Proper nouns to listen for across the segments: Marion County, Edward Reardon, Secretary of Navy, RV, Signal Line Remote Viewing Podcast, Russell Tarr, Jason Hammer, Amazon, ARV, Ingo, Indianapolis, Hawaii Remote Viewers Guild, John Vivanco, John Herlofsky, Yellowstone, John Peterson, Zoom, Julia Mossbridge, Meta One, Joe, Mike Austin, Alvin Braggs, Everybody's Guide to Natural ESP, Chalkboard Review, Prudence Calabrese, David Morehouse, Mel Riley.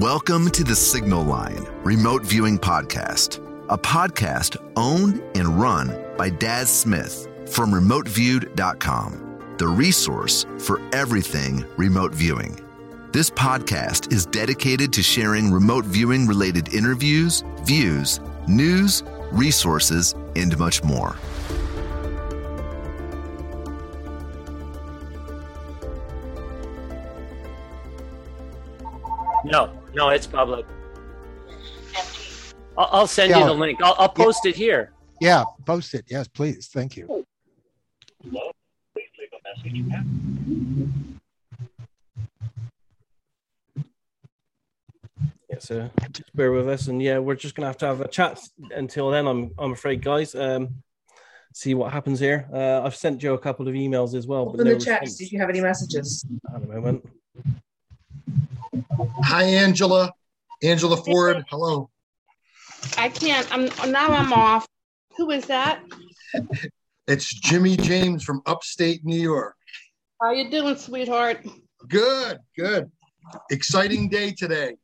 Welcome to the Signal Line Remote Viewing Podcast, a podcast owned and run by Daz Smith from RemoteViewed.com, the resource for everything remote viewing. This podcast is dedicated to sharing remote viewing related interviews, views, news, resources, and much more. No, it's Pablo. I'll send you the link. I'll post it here. Yeah, post it. Yes, please. Thank you. Hello? Please leave a message you have. Yeah, so just bear with us, and we're just gonna have to have a chat until then. I'm afraid, guys. See what happens here. I've sent Joe a couple of emails as well. Open the chat. See if you have any messages. At a moment. Hi, Angela Ford. Hello. I can't. I'm off. Who is that? It's Jimmy James from upstate New York. How you doing, sweetheart? Good. Exciting day today.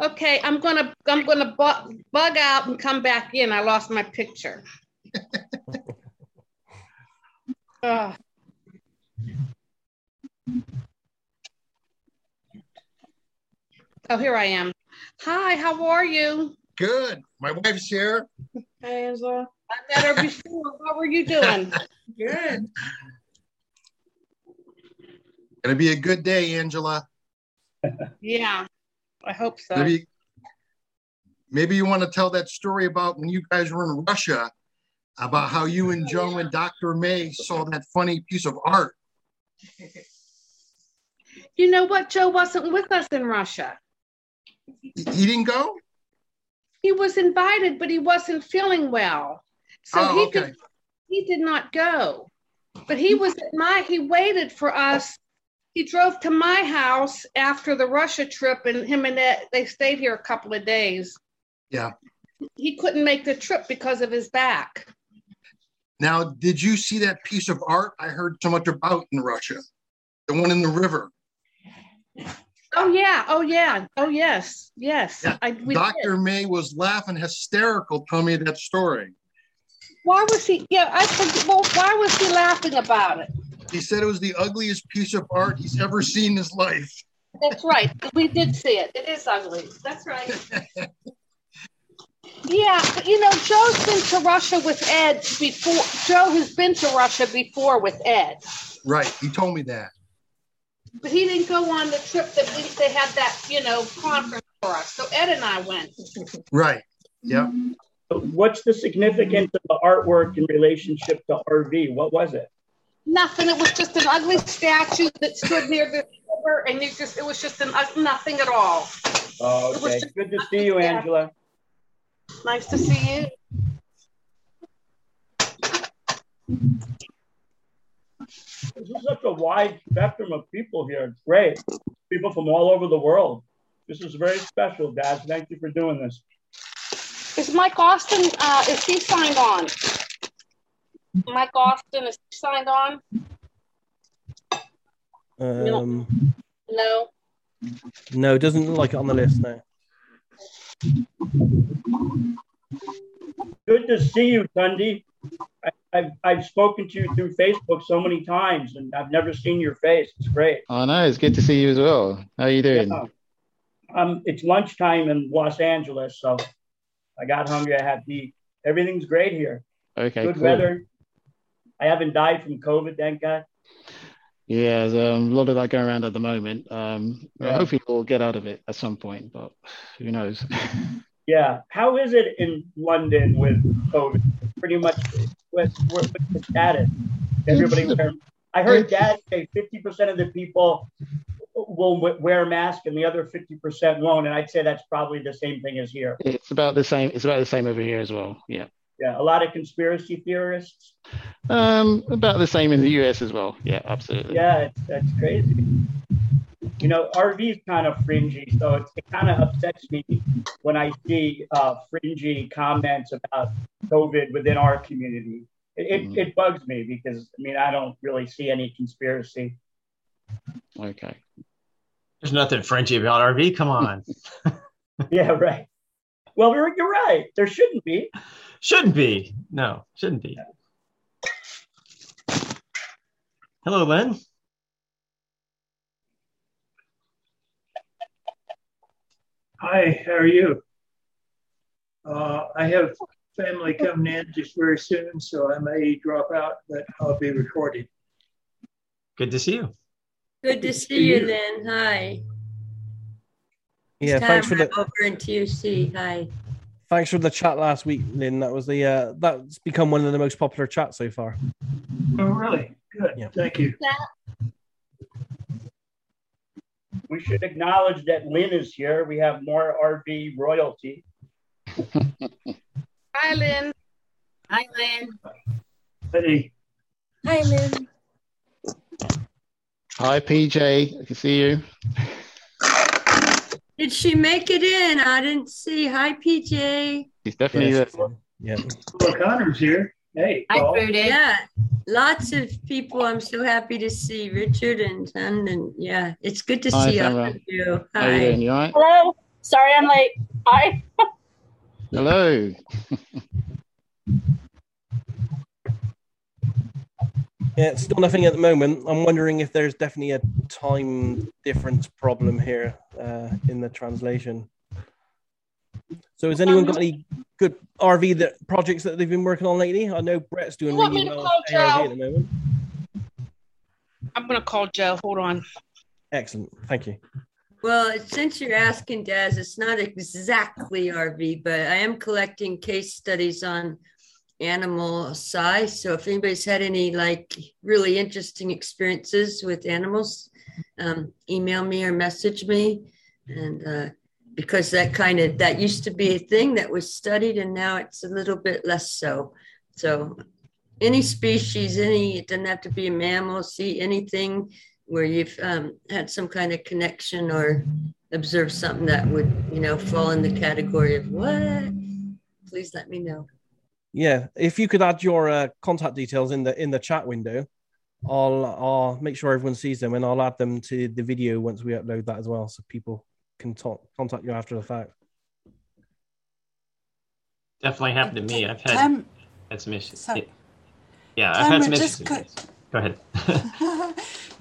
Okay, I'm gonna bug out and come back in. I lost my picture. Oh, here I am. Hi, how are you? Good. My wife's here. Hi, Angela. I met her before. How were you doing? Good. Gonna be a good day, Angela. Yeah, I hope so. Maybe you want to tell that story about when you guys were in Russia, about how you and Joe and Dr. May saw that funny piece of art. You know what? Joe wasn't with us in Russia. He didn't go? He was invited, but he wasn't feeling well. So he did not go. But he was he waited for us. He drove to my house after the Russia trip, and him and Ed, they stayed here a couple of days. Yeah. He couldn't make the trip because of his back. Now, did you see that piece of art I heard so much about in Russia? The one in the river. Oh yes. Dr. May was laughing hysterical telling me that story. Why was he? Yeah, why was he laughing about it? He said it was the ugliest piece of art he's ever seen in his life. That's right. We did see it. It is ugly. That's right. Yeah, but Joe's been to Russia with Ed before. Joe has been to Russia before with Ed. Right. He told me that. But he didn't go on the trip that they had that, conference for us. So Ed and I went. Right. Yeah. What's the significance of the artwork in relationship to RV? What was it? Nothing. It was just an ugly statue that stood near the river, and it was just nothing at all. Oh, okay. Good to see you, Angela. Nice to see you. This is such a wide spectrum of people here. It's great. People from all over the world. This is very special, Daz. Thank you for doing this. Is Mike Austin, is he signed on? No, it doesn't look like it on the list, no. Good to see you, Tundi. I've spoken to you through Facebook so many times, and I've never seen your face. It's great. Oh, no, it's good to see you as well. How are you doing? Yeah. It's lunchtime in Los Angeles, so I got hungry. I had to eat. Everything's great here. Okay, good weather. I haven't died from COVID, thank God. Yeah, there's a lot of that going around at the moment. Yeah. Hopefully we'll get out of it at some point, but who knows? Yeah. How is it in London with COVID? Pretty much with the status. I heard Dad say 50% of the people will wear a mask and the other 50% won't. And I'd say that's probably the same thing as here. It's about the same. It's about the same over here as well. Yeah. Yeah. A lot of conspiracy theorists. About the same in the US as well. Yeah, absolutely. Yeah. That's crazy. RV is kind of fringy, so it kind of upsets me when I see fringy comments about COVID within our community. It bugs me because, I don't really see any conspiracy. Okay. There's nothing Frenchy about RV. Come on. Yeah, right. Well, you're right. There shouldn't be. Shouldn't be. No, shouldn't be. Yeah. Hello, Lynn. Hi, how are you? I have family coming in just very soon, so I may drop out, but I'll be recording. Good to see you. Good to see you, Lynn. Hi. Yeah, thanks for the over in TUC. Hi. Thanks for the chat last week, Lynn. That was the that's become one of the most popular chats so far. Oh, really? Good. Yeah. Thank you. We should acknowledge that Lynn is here. We have more RV royalty. Hi, Lynn. Hi, Lynn. Hey. Hi, Lynn. Hi, PJ. I can see you. Did she make it in? I didn't see. Hi, PJ. She's definitely there. Yeah. Well, Connor's here. Hey. Hi, Prudence. Yeah. Lots of people I'm so happy to see. Richard and yeah. It's good to see all of you. Hi. How are you doing? You all right? Hello. Sorry I'm late. Hi. Hello. Yeah, it's still nothing at the moment. I'm wondering if there's definitely a time difference problem here in the translation. So has anyone got any good RV projects that they've been working on lately? I know Brett's doing really well with ARV at the moment. I'm going to call Joe. Hold on. Excellent. Thank you. Well, since you're asking, Daz, it's not exactly RV, but I am collecting case studies on animal size. So if anybody's had any like really interesting experiences with animals, email me or message me. And because that used to be a thing that was studied and now it's a little bit less so. So any species, it doesn't have to be a mammal, see anything where you've had some kind of connection or observed something that would, fall in the category of what? Please let me know. Yeah, if you could add your contact details in the chat window, I'll make sure everyone sees them and I'll add them to the video once we upload that as well, so people can contact you after the fact. Definitely happened to me. I've had some issues. Sorry. Yeah, I've had some issues. Go ahead.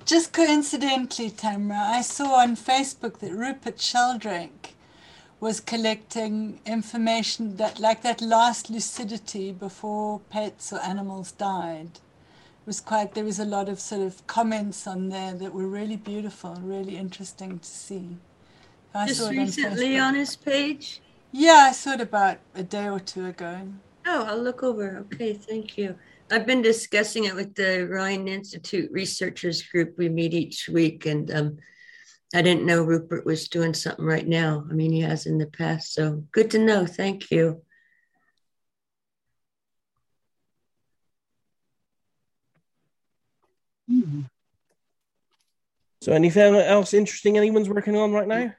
Just coincidentally, Tamra, I saw on Facebook that Rupert Sheldrake was collecting information that last lucidity before pets or animals died. There was a lot of sort of comments on there that were really beautiful and really interesting to see. Just recently on his page? Yeah, I saw it about a day or two ago. Oh, I'll look over. Okay, thank you. I've been discussing it with the Ryan Institute researchers group. We meet each week and I didn't know Rupert was doing something right now. I mean, he has in the past, so good to know. Thank you. So anything else interesting anyone's working on right now?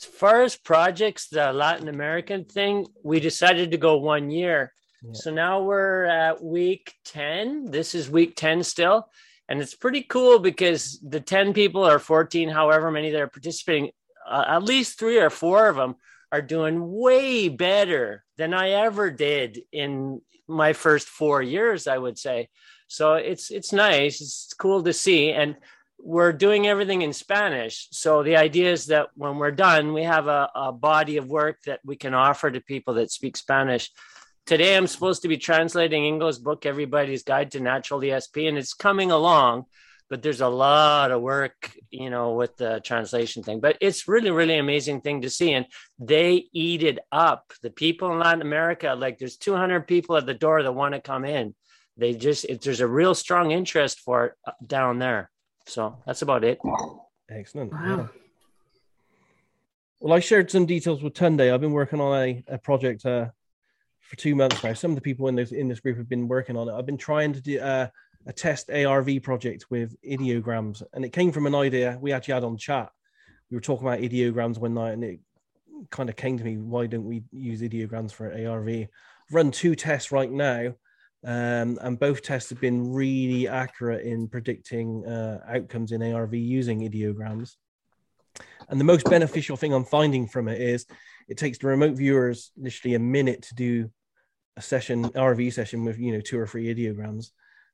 As far as projects, the Latin American thing, we decided to go 1 year. Yeah. So now we're at week 10. This is week 10 still. And it's pretty cool because the 10 people or 14, however many that are participating, at least 3 or 4 of them are doing way better than I ever did in my first 4 years, I would say. So it's nice. It's cool to see. And we're doing everything in Spanish. So the idea is that when we're done, we have a body of work that we can offer to people that speak Spanish. Today, I'm supposed to be translating Ingo's book, Everybody's Guide to Natural ESP, and it's coming along, but there's a lot of work, with the translation thing. But it's really, really amazing thing to see, and they eat it up. The people in Latin America, like there's 200 people at the door that want to come in. They there's a real strong interest for it down there. So that's about it. Excellent. Wow. Yeah. Well, I shared some details with Tunde. I've been working on a project for 2 months now. Some of the people in this group have been working on it. I've been trying to do a test ARV project with ideograms, and it came from an idea we actually had on chat. We were talking about ideograms one night, and it kind of came to me, why don't we use ideograms for ARV? I've run 2 tests right now, and both tests have been really accurate in predicting outcomes in ARV using ideograms. And the most beneficial thing I'm finding from it is it takes the remote viewers literally a minute to do a session, RV session with, you know, 2 or 3 ideograms.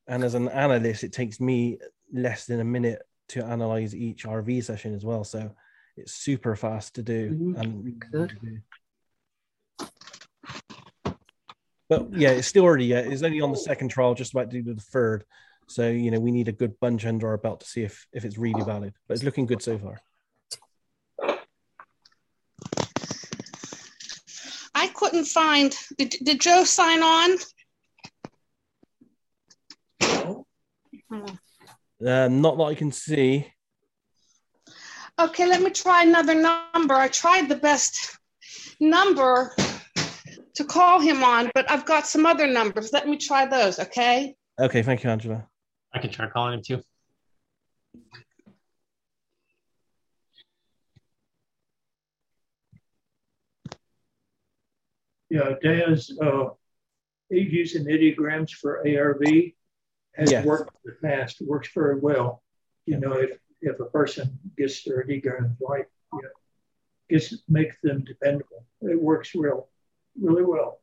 And as an analyst, it takes me less than a minute to analyze each RV session as well. So it's super fast to do. Mm-hmm. And good. But yeah, it's still early yet. It's only on the second trial, just about to do the third. So, you know, we need a good bunch under our belt to see if it's really valid. But it's looking good so far. I couldn't find, did Joe sign on? Not that I can see. Okay, let me try another number. I tried the best number to call him on, but I've got some other numbers. Let me try those, okay? Okay, thank you, Angela. I can try calling him too. Yeah, Daz, he's using ideograms for ARV. Has worked in the past, works very well. You know, if a person gets their ideograms right, you know, makes them dependable. It works really well.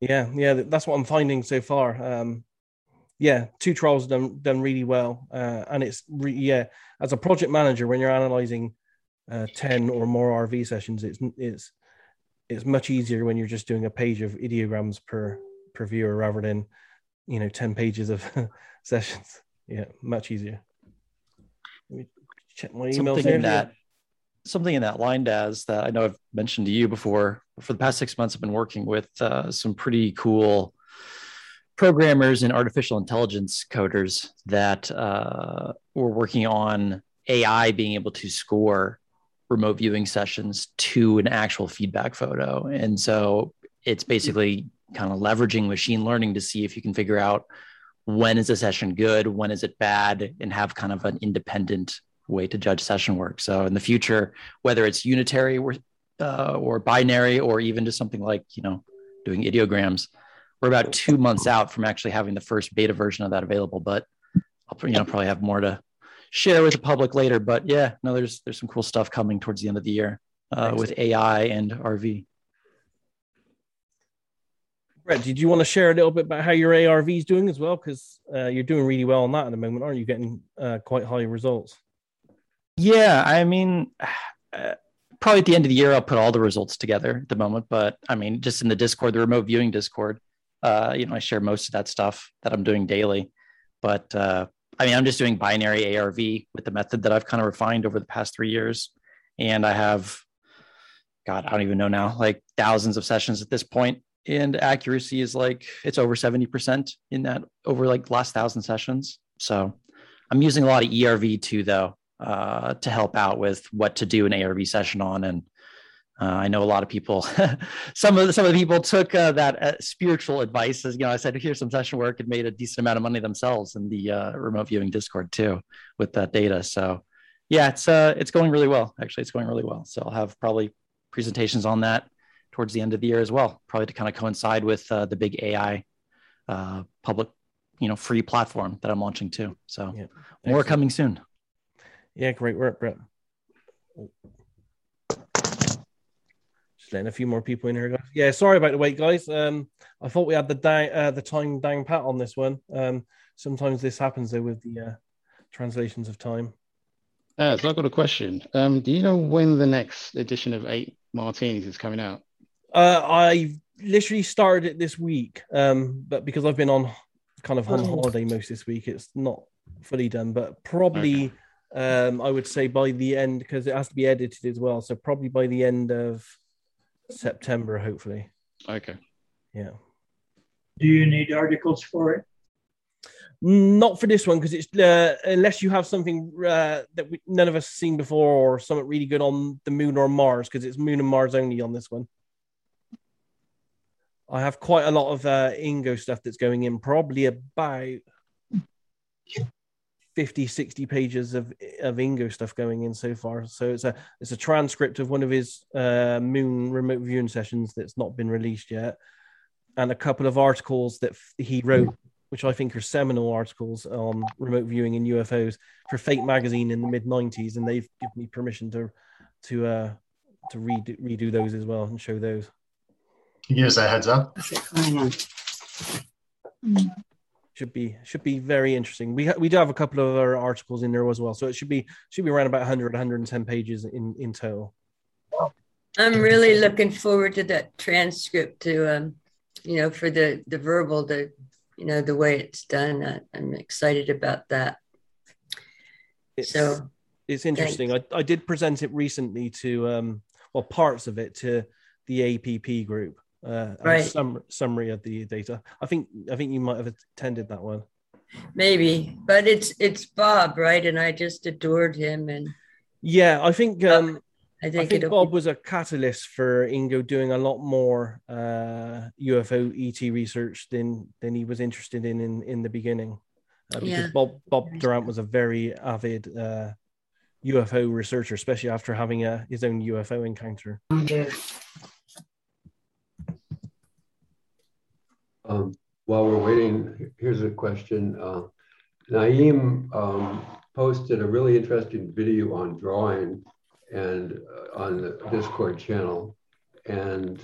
Yeah, that's what I'm finding so far. Yeah, 2 trials done really well. And it's, as a project manager, when you're analyzing 10 or more RV sessions, it's much easier when you're just doing a page of ideograms per viewer rather than, you know, 10 pages of sessions. Yeah, much easier. Let me check my emails. Something in that line, Daz, that I know I've mentioned to you before. For the past 6 months, I've been working with some pretty cool programmers and artificial intelligence coders that were working on AI being able to score remote viewing sessions to an actual feedback photo. And so it's basically kind of leveraging machine learning to see if you can figure out when is a session good, when is it bad, and have kind of an independent way to judge session work. So in the future, whether it's unitary or binary, or even just something like, you know, doing ideograms, we're about 2 months out from actually having the first beta version of that available, but I'll probably have more to share with the public later. But yeah, no, there's some cool stuff coming towards the end of the year with AI and RV. Brett, did you want to share a little bit about how your ARV is doing as well? Because you're doing really well on that at the moment, aren't you? Getting quite high results. Yeah, I mean, probably at the end of the year, I'll put all the results together at the moment. But I mean, just in the Discord, the remote viewing Discord, I share most of that stuff that I'm doing daily. But I'm just doing binary ARV with the method that I've kind of refined over the past 3 years. And I have, I don't even know now, like thousands of sessions at this point. And accuracy is it's over 70% in that over last 1,000 sessions. So I'm using a lot of ERV too, though, to help out with what to do an ARV session on. And I know a lot of people, some of the people took that spiritual advice, as you know, I said, here's some session work, and made a decent amount of money themselves in the remote viewing Discord too, with that data. So yeah, it's going really well. Actually, it's going really well. So I'll have probably presentations on that towards the end of the year as well, probably to kind of coincide with the big AI public, free platform that I'm launching too. So yeah, more coming soon. Yeah, great work, Brett. Just letting a few more people in here, guys. Yeah, sorry about the wait, guys. I thought we had the time down pat on this one. Sometimes this happens though with the translations of time. So I've got a question. Do you know when the next edition of 8 Martinis is coming out? I literally started it this week, but because I've been on kind of on holiday most this week, it's not fully done, but probably... Okay. I would say by the end, because it has to be edited as well. So probably by the end of September, hopefully. Okay. Yeah. Do you need articles for it? Not for this one, because it's unless you have something that none of us seen before, or something really good on the moon or Mars, because it's moon and Mars only on this one. I have quite a lot of Ingo stuff that's going in, probably about 50, 60 pages of Ingo stuff going in so far. So it's a transcript of one of his moon remote viewing sessions that's not been released yet, and a couple of articles that he wrote which I think are seminal articles on remote viewing and UFOs for Fate magazine in the mid 90s. And they've given me permission to redo those as well and show those. Can you give us a heads up? Should be very interesting. We do have a couple of other articles in there as well. So it should be around about 100, 110 pages in total. I'm really looking forward to that transcript to, for the verbal, the way it's done. I'm excited about that. It's interesting. I did present it recently to, parts of it to the APP group. Right. Summary of the data. I think you might have attended that one. Maybe, but it's Bob, right? And I just adored him. And yeah, I think Bob was a catalyst for Ingo doing a lot more UFO ET research than he was interested in the beginning. Because Bob Durant was a very avid UFO researcher, especially after having his own UFO encounter. Okay. While we're waiting, here's a question. Naeem posted a really interesting video on drawing and on the Discord channel. And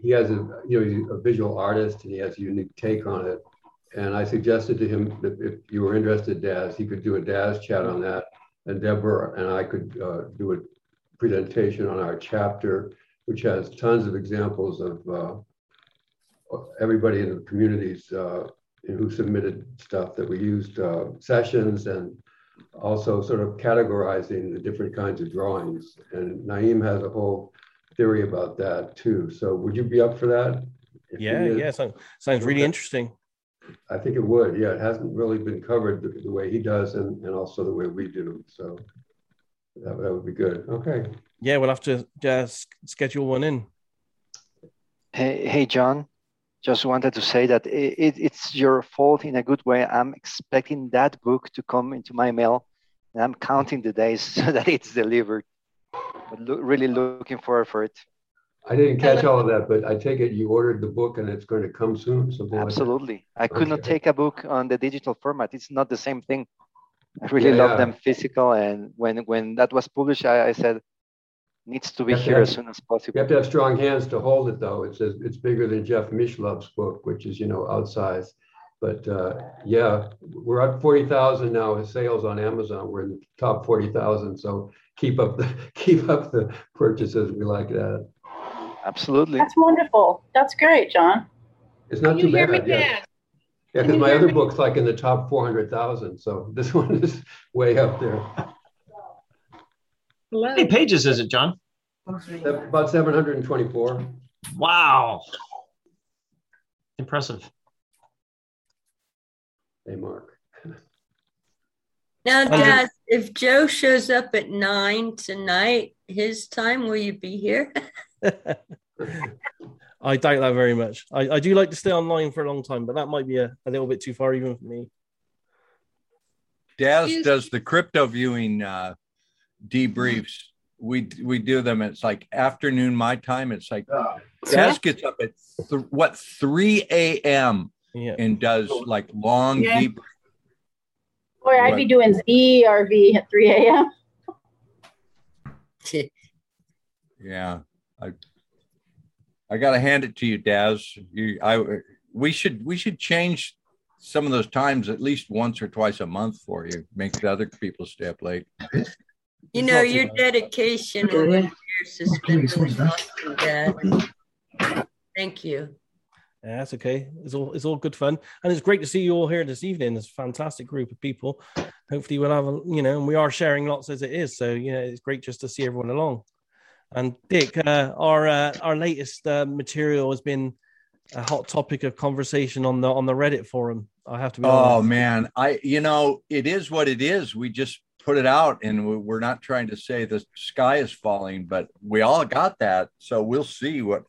he has he's a visual artist and he has a unique take on it. And I suggested to him that if you were interested, Daz, he could do a Daz chat on that. And Deborah and I could do a presentation on our chapter, which has tons of examples of everybody in the communities who submitted stuff that we used sessions and also sort of categorizing the different kinds of drawings. And Naeem has a whole theory about that too. So would you be up for that? Sounds really interesting. I think it would. Yeah, it hasn't really been covered the way he does and also the way we do. So that would be good. Okay. Yeah, we'll have to schedule one in. Hey, John. Just wanted to say that it's your fault in a good way. I'm expecting that book to come into my mail, and I'm counting the days so that it's delivered. But really looking forward for it. I didn't catch all of that, but I take it you ordered the book and it's going to come soon? Absolutely. Like I could not take a book on the digital format. It's not the same thing. I really love them physical. And when that was published, I said, needs to be here as soon as possible. You have to have strong hands to hold it, though. It says it's bigger than Jeff Mishlov's book, which is, outsized. But we're at 40,000 now. His sales on Amazon, we're in the top 40,000. So keep up the purchases. We like that. Absolutely. That's wonderful. That's great, John. It's not too bad. Yeah, because my other book's like in the top 400,000. So this one is way up there. How many pages is it, John? About 724. Wow. Impressive. Hey, Mark. Now, Daz, if Joe shows up at 9 tonight, his time, will you be here? I doubt that very much. I do like to stay online for a long time, but that might be a little bit too far even for me. Daz does the crypto viewing debriefs. We do them. It's like afternoon my time. It's like Daz gets up at 3 a.m. and does like long debriefs. Boy, I'd be doing ZRV at 3 a.m. Yeah, I gotta hand it to you, Daz. We should change some of those times at least once or twice a month for you. Make other people stay up late. Your dedication over the years has been really awesome, Dad. Thank you. Yeah, that's okay. It's all good fun, and it's great to see you all here this evening. It's a fantastic group of people. Hopefully, we'll have and we are sharing lots as it is. So it's great just to see everyone along. And Dick, our latest material has been a hot topic of conversation on the Reddit forum. I have to be honest. Oh man, it is what it is. We just put it out, and we're not trying to say the sky is falling, but we all got that. So we'll see what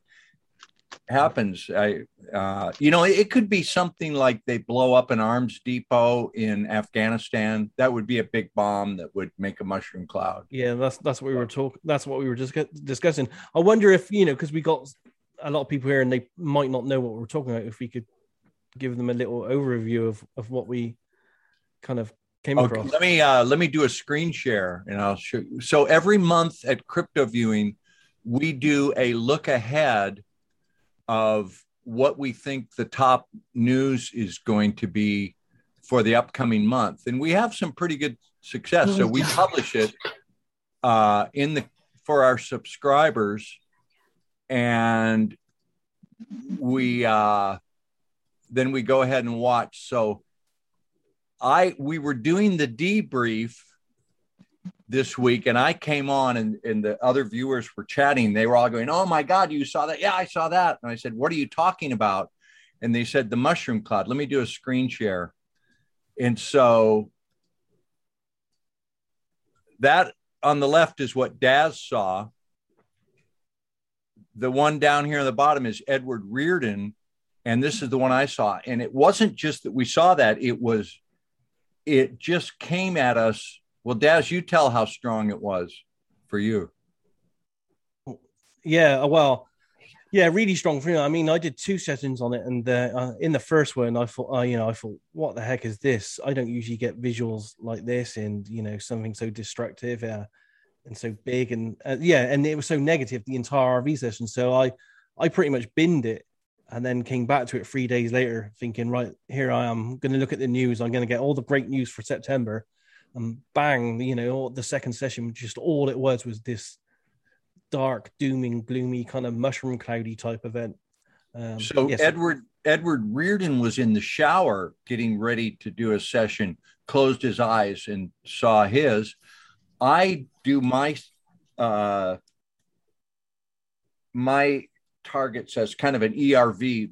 happens. It could be something like they blow up an arms depot in Afghanistan. That would be a big bomb that would make a mushroom cloud. Yeah, that's what we were talking. That's what we were just discussing. I wonder if because we got a lot of people here and they might not know what we're talking about. If we could give them a little overview of what we kind of came across. Let me do a screen share and I'll show you. So every month at Crypto Viewing, we do a look ahead of what we think the top news is going to be for the upcoming month. And we have some pretty good success. So we publish it for our subscribers, and we then we go ahead and watch. So we were doing the debrief this week, and I came on, and the other viewers were chatting. They were all going, "Oh my God, you saw that? Yeah, I saw that." And I said, "What are you talking about?" And they said, "The mushroom cloud." Let me do a screen share. And so that on the left is what Daz saw. The one down here on the bottom is Edward Reardon. And this is the one I saw. And it wasn't just that we saw that, it just came at us. Well, Daz, you tell how strong it was for you. Yeah, well, yeah, really strong for me. I mean, I did two sessions on it, and in the first one, I thought, what the heck is this? I don't usually get visuals like this, and something so destructive and so big, and and it was so negative the entire RV session. So I pretty much binned it, and then came back to it 3 days later, thinking, right, here I am, going to look at the news. I'm going to get all the great news for September. And bang, the second session, just all it was this dark, dooming, gloomy kind of mushroom cloudy type event. So yes. Edward Reardon was in the shower getting ready to do a session, closed his eyes and saw his. I do my targets as kind of an ERV.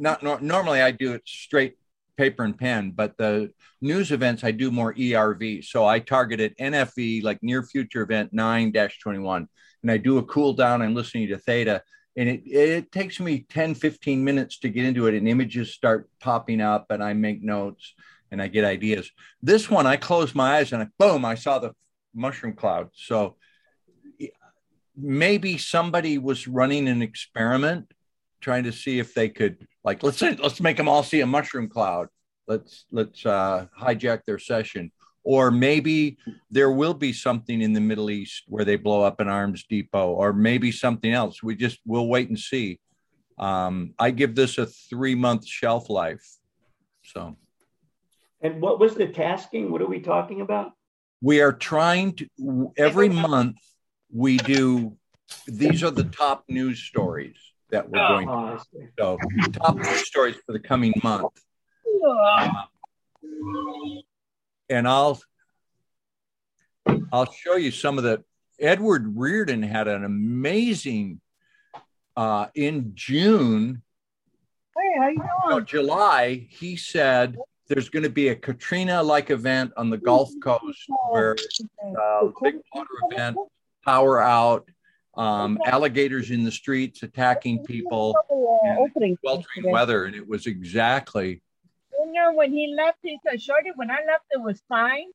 Normally I do it straight paper and pen, but the news events, I do more ERV. So I targeted NFE, like near future event 9-21. And I do a cool down and listening to theta. And it takes me 10, 15 minutes to get into it. And images start popping up and I make notes and I get ideas. This one, I closed my eyes and boom, I saw the mushroom cloud. So maybe somebody was running an experiment trying to see if they could, like, let's make them all see a mushroom cloud. Let's hijack their session. Or maybe there will be something in the Middle East where they blow up an arms depot, or maybe something else. We'll wait and see. I give this a 3-month shelf life. So. And what was the tasking? What are we talking about? We are trying to, every month we do, these are the top news stories that we're going to do. So top news stories for the coming month. And I'll show you some of the, Edward Reardon had an amazing, in June, hey, how you doing? July, he said there's going to be a Katrina-like event on the Gulf Coast where big water event, power out, alligators in the streets attacking people, and sweltering weather. And it was exactly. When he left, he said, "Shorty, when I left, it was fine."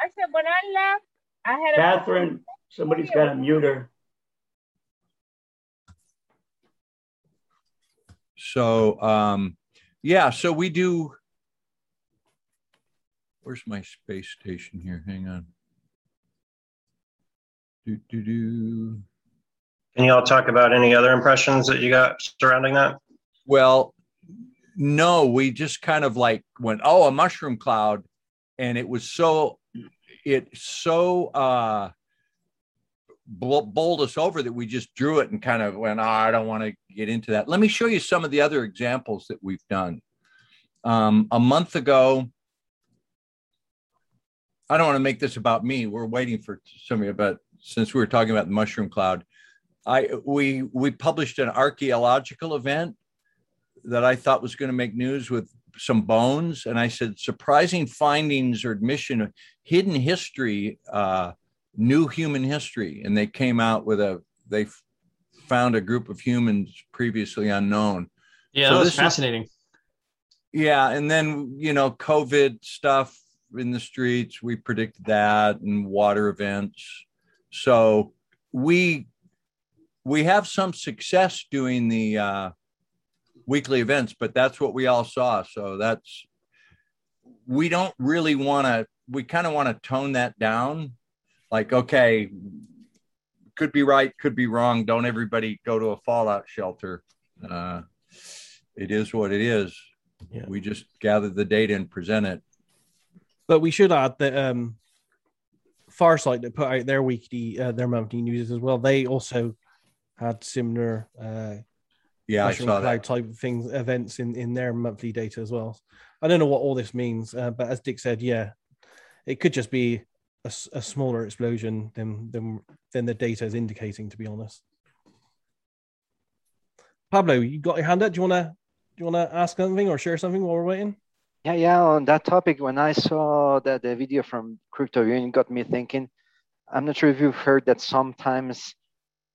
I said, "When I left, I had a." Catherine, somebody's got to mute her. So, so we do. Where's my space station here? Hang on. Can you all talk about any other impressions that you got surrounding that? Well, no, we just kind of like went, a mushroom cloud. And it was so bowled us over that we just drew it and kind of went, I don't want to get into that. Let me show you some of the other examples that we've done. A month ago, I don't want to make this about me. We're waiting for somebody, but since we were talking about the mushroom cloud, we published an archaeological event that I thought was going to make news with some bones. And I said, surprising findings or admission of hidden history, new human history. And they came out with they found a group of humans previously unknown. Yeah, so that was fascinating. And then, COVID stuff in the streets, we predicted that, and water events. So we have some success doing the weekly events, but that's what we all saw. So that's, we don't really want to, we kind of want to tone that down. Like, okay, could be right, could be wrong. Don't everybody go to a fallout shelter. It is what it is. Yeah. We just gather the data and present it. But we should add that Farsight, that put out their weekly, their monthly news as well, they also had similar I saw that type of things, events in their monthly data as well. I don't know what all this means, but as Dick said, yeah, it could just be a smaller explosion than the data is indicating, to be honest. Pablo, you got your hand up. Do you want to ask something or share something while we're waiting? Yeah. On that topic, when I saw that the video from Crypto Viewing got me thinking. I'm not sure if you've heard that sometimes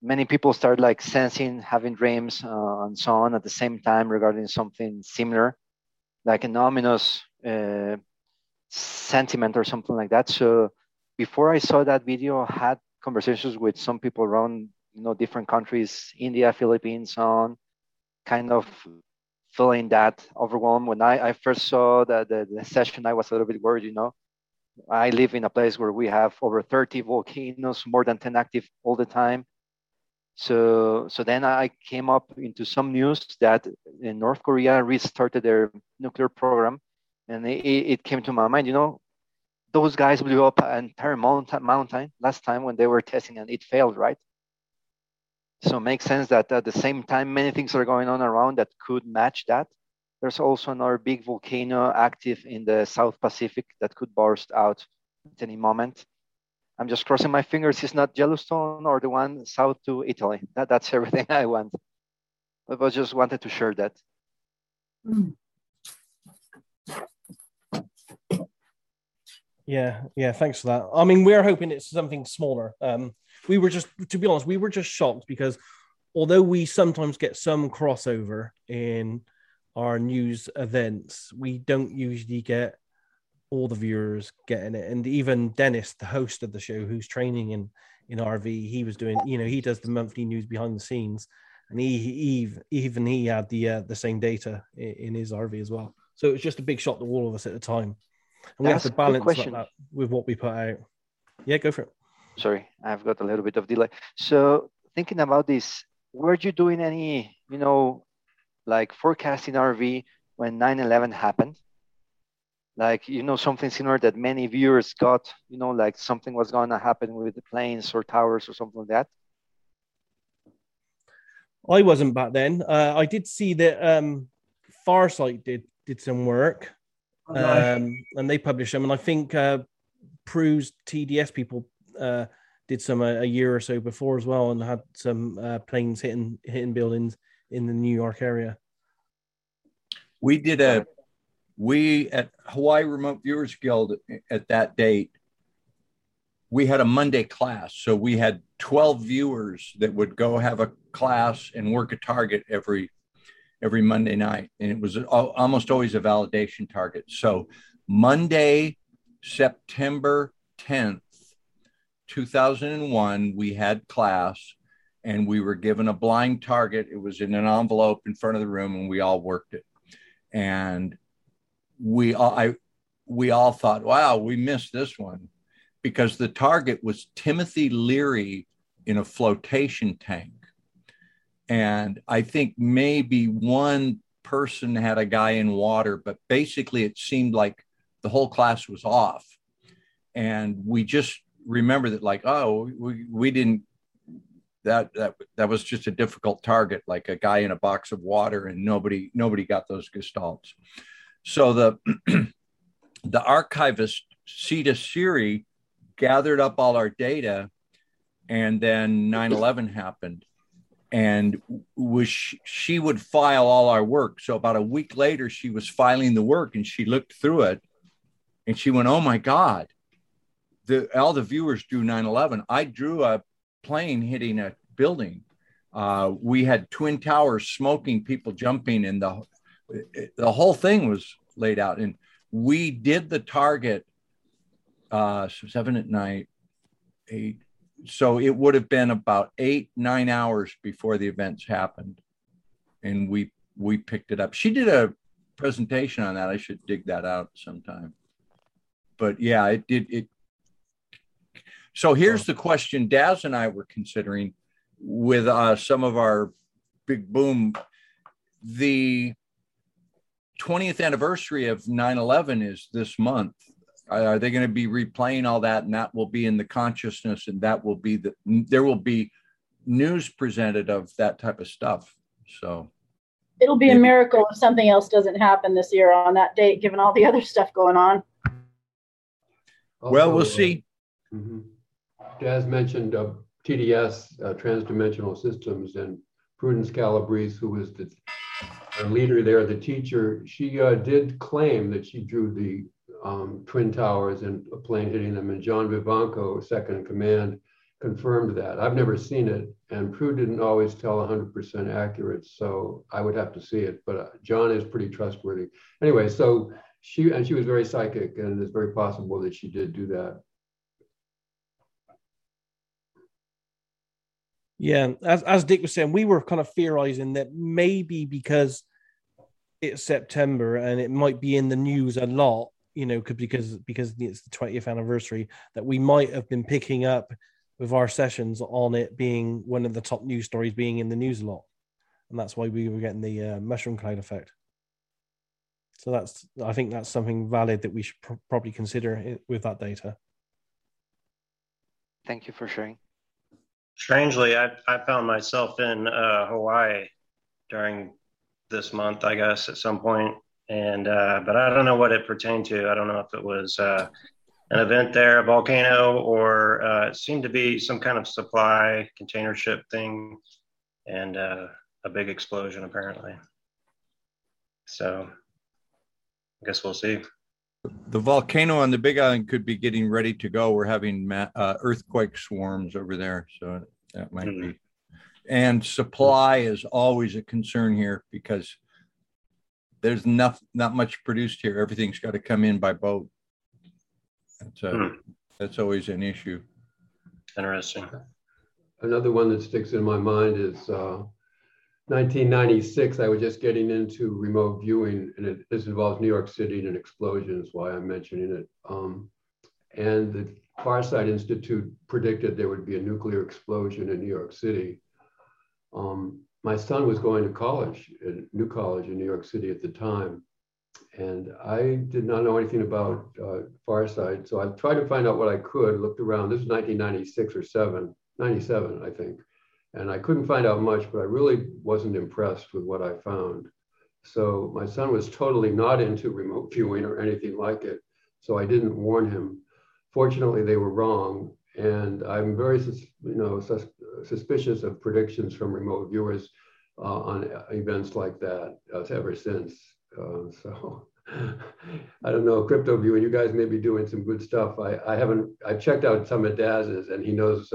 many people start like sensing, having dreams and so on at the same time regarding something similar, like an ominous sentiment or something like that. So before I saw that video, I had conversations with some people around, different countries, India, Philippines, on kind of feeling that overwhelmed. When I first saw the session, I was a little bit worried, I live in a place where we have over 30 volcanoes, more than 10 active all the time. So then I came up into some news that in North Korea restarted their nuclear program. And it came to my mind, those guys blew up an entire mountain last time when they were testing and it failed, right? So it makes sense that at the same time, many things are going on around that could match that. There's also another big volcano active in the South Pacific that could burst out at any moment. I'm just crossing my fingers. It's not Yellowstone or the one south to Italy. That's everything I want. But I just wanted to share that. Yeah. Thanks for that. I mean, we're hoping it's something smaller. We were just shocked because although we sometimes get some crossover in our news events, we don't usually get all the viewers getting it. And even Dennis, the host of the show, who's training in RV, he was doing, he does the monthly news behind the scenes, and he had the same data in his RV as well. So it was just a big shock to all of us at the time. And we have to balance that with what we put out. Yeah, go for it. Sorry, I've got a little bit of delay. So thinking about this, were you doing any, like forecasting RV when 9/11 happened? Like, something similar that many viewers got, like something was going to happen with the planes or towers or something like that. I wasn't back then. I did see that Farsight did some work, and they published them. And I think Prue's TDS people did some a year or so before as well, and had some planes hitting buildings in the New York area. We at Hawaii Remote Viewers Guild at that date, we had a Monday class. So we had 12 viewers that would go have a class and work a target every Monday night. And it was almost always a validation target. So Monday, September 10th, 2001, we had class and we were given a blind target. It was in an envelope in front of the room and we all worked it. And we all thought, wow, we missed this one, because the target was Timothy Leary in a flotation tank. And I think maybe one person had a guy in water, but basically it seemed like the whole class was off. And we just remember that, like, oh, we didn't, that was just a difficult target, like a guy in a box of water, and nobody got those gestalts. So the archivist, Sita Siri, gathered up all our data, and then 9/11 happened, and she would file all our work. So about a week later, she was filing the work, and she looked through it, and she went, oh, my God, all the viewers drew 9/11. I drew a plane hitting a building. We had Twin Towers smoking, people jumping, and the whole thing was laid out. And we did the target 7 at night, 8. So it would have been about 8-9 hours before the events happened. And we we picked it up. She did a presentation on that. I should dig that out sometime. But yeah, it did. So here's the question Daz and I were considering with some of our big boom. The 20th anniversary of 9/11 is this month. Are they going to be replaying all that? And that will be in the consciousness, and that will be there will be news presented of that type of stuff. So it'll be a miracle if something else doesn't happen this year on that date, given all the other stuff going on. Well, we'll see. Mm-hmm. Daz mentioned TDS, Transdimensional Systems, and Prudence Calabrese, who was the leader there, the teacher. She did claim that she drew the Twin Towers and a plane hitting them, and John Vivanco, second in command, confirmed that. I've never seen it, and Prue didn't always tell 100% accurate, so I would have to see it, but John is pretty trustworthy. Anyway, so she was very psychic, and it's very possible that she did do that. Yeah, as Dick was saying, we were kind of theorizing that maybe because it's September and it might be in the news a lot, you know, because it's the 20th anniversary, that we might have been picking up with our sessions on it being one of the top news stories, being in the news a lot. And that's why we were getting the mushroom cloud effect. So I think that's something valid that we should probably consider with that data. Thank you for sharing. Strangely, I found myself in Hawaii during this month, I guess, at some point. And, but I don't know what it pertained to. I don't know if it was an event there, a volcano, or it seemed to be some kind of supply container ship thing and a big explosion, apparently. So I guess we'll see. The volcano on the Big Island could be getting ready to go. We're having earthquake swarms over there, so that might be. And supply is always a concern here because there's not much produced here. Everything's got to come in by boat. That's always an issue. Interesting. Another one that sticks in my mind is 1996, I was just getting into remote viewing, and this involves New York City and an explosion is why I'm mentioning it. And the Farsight Institute predicted there would be a nuclear explosion in New York City. My son was going to college, a new college in New York City at the time. And I did not know anything about Farsight. So I tried to find out what I could, looked around. This was 1996 or 97, I think. And I couldn't find out much, but I really wasn't impressed with what I found. So my son was totally not into remote viewing or anything like it. So I didn't warn him. Fortunately, they were wrong. And I'm very suspicious of predictions from remote viewers on events like that ever since. So I don't know, Crypto Viewing, you guys may be doing some good stuff. I checked out some of Daz's, and he knows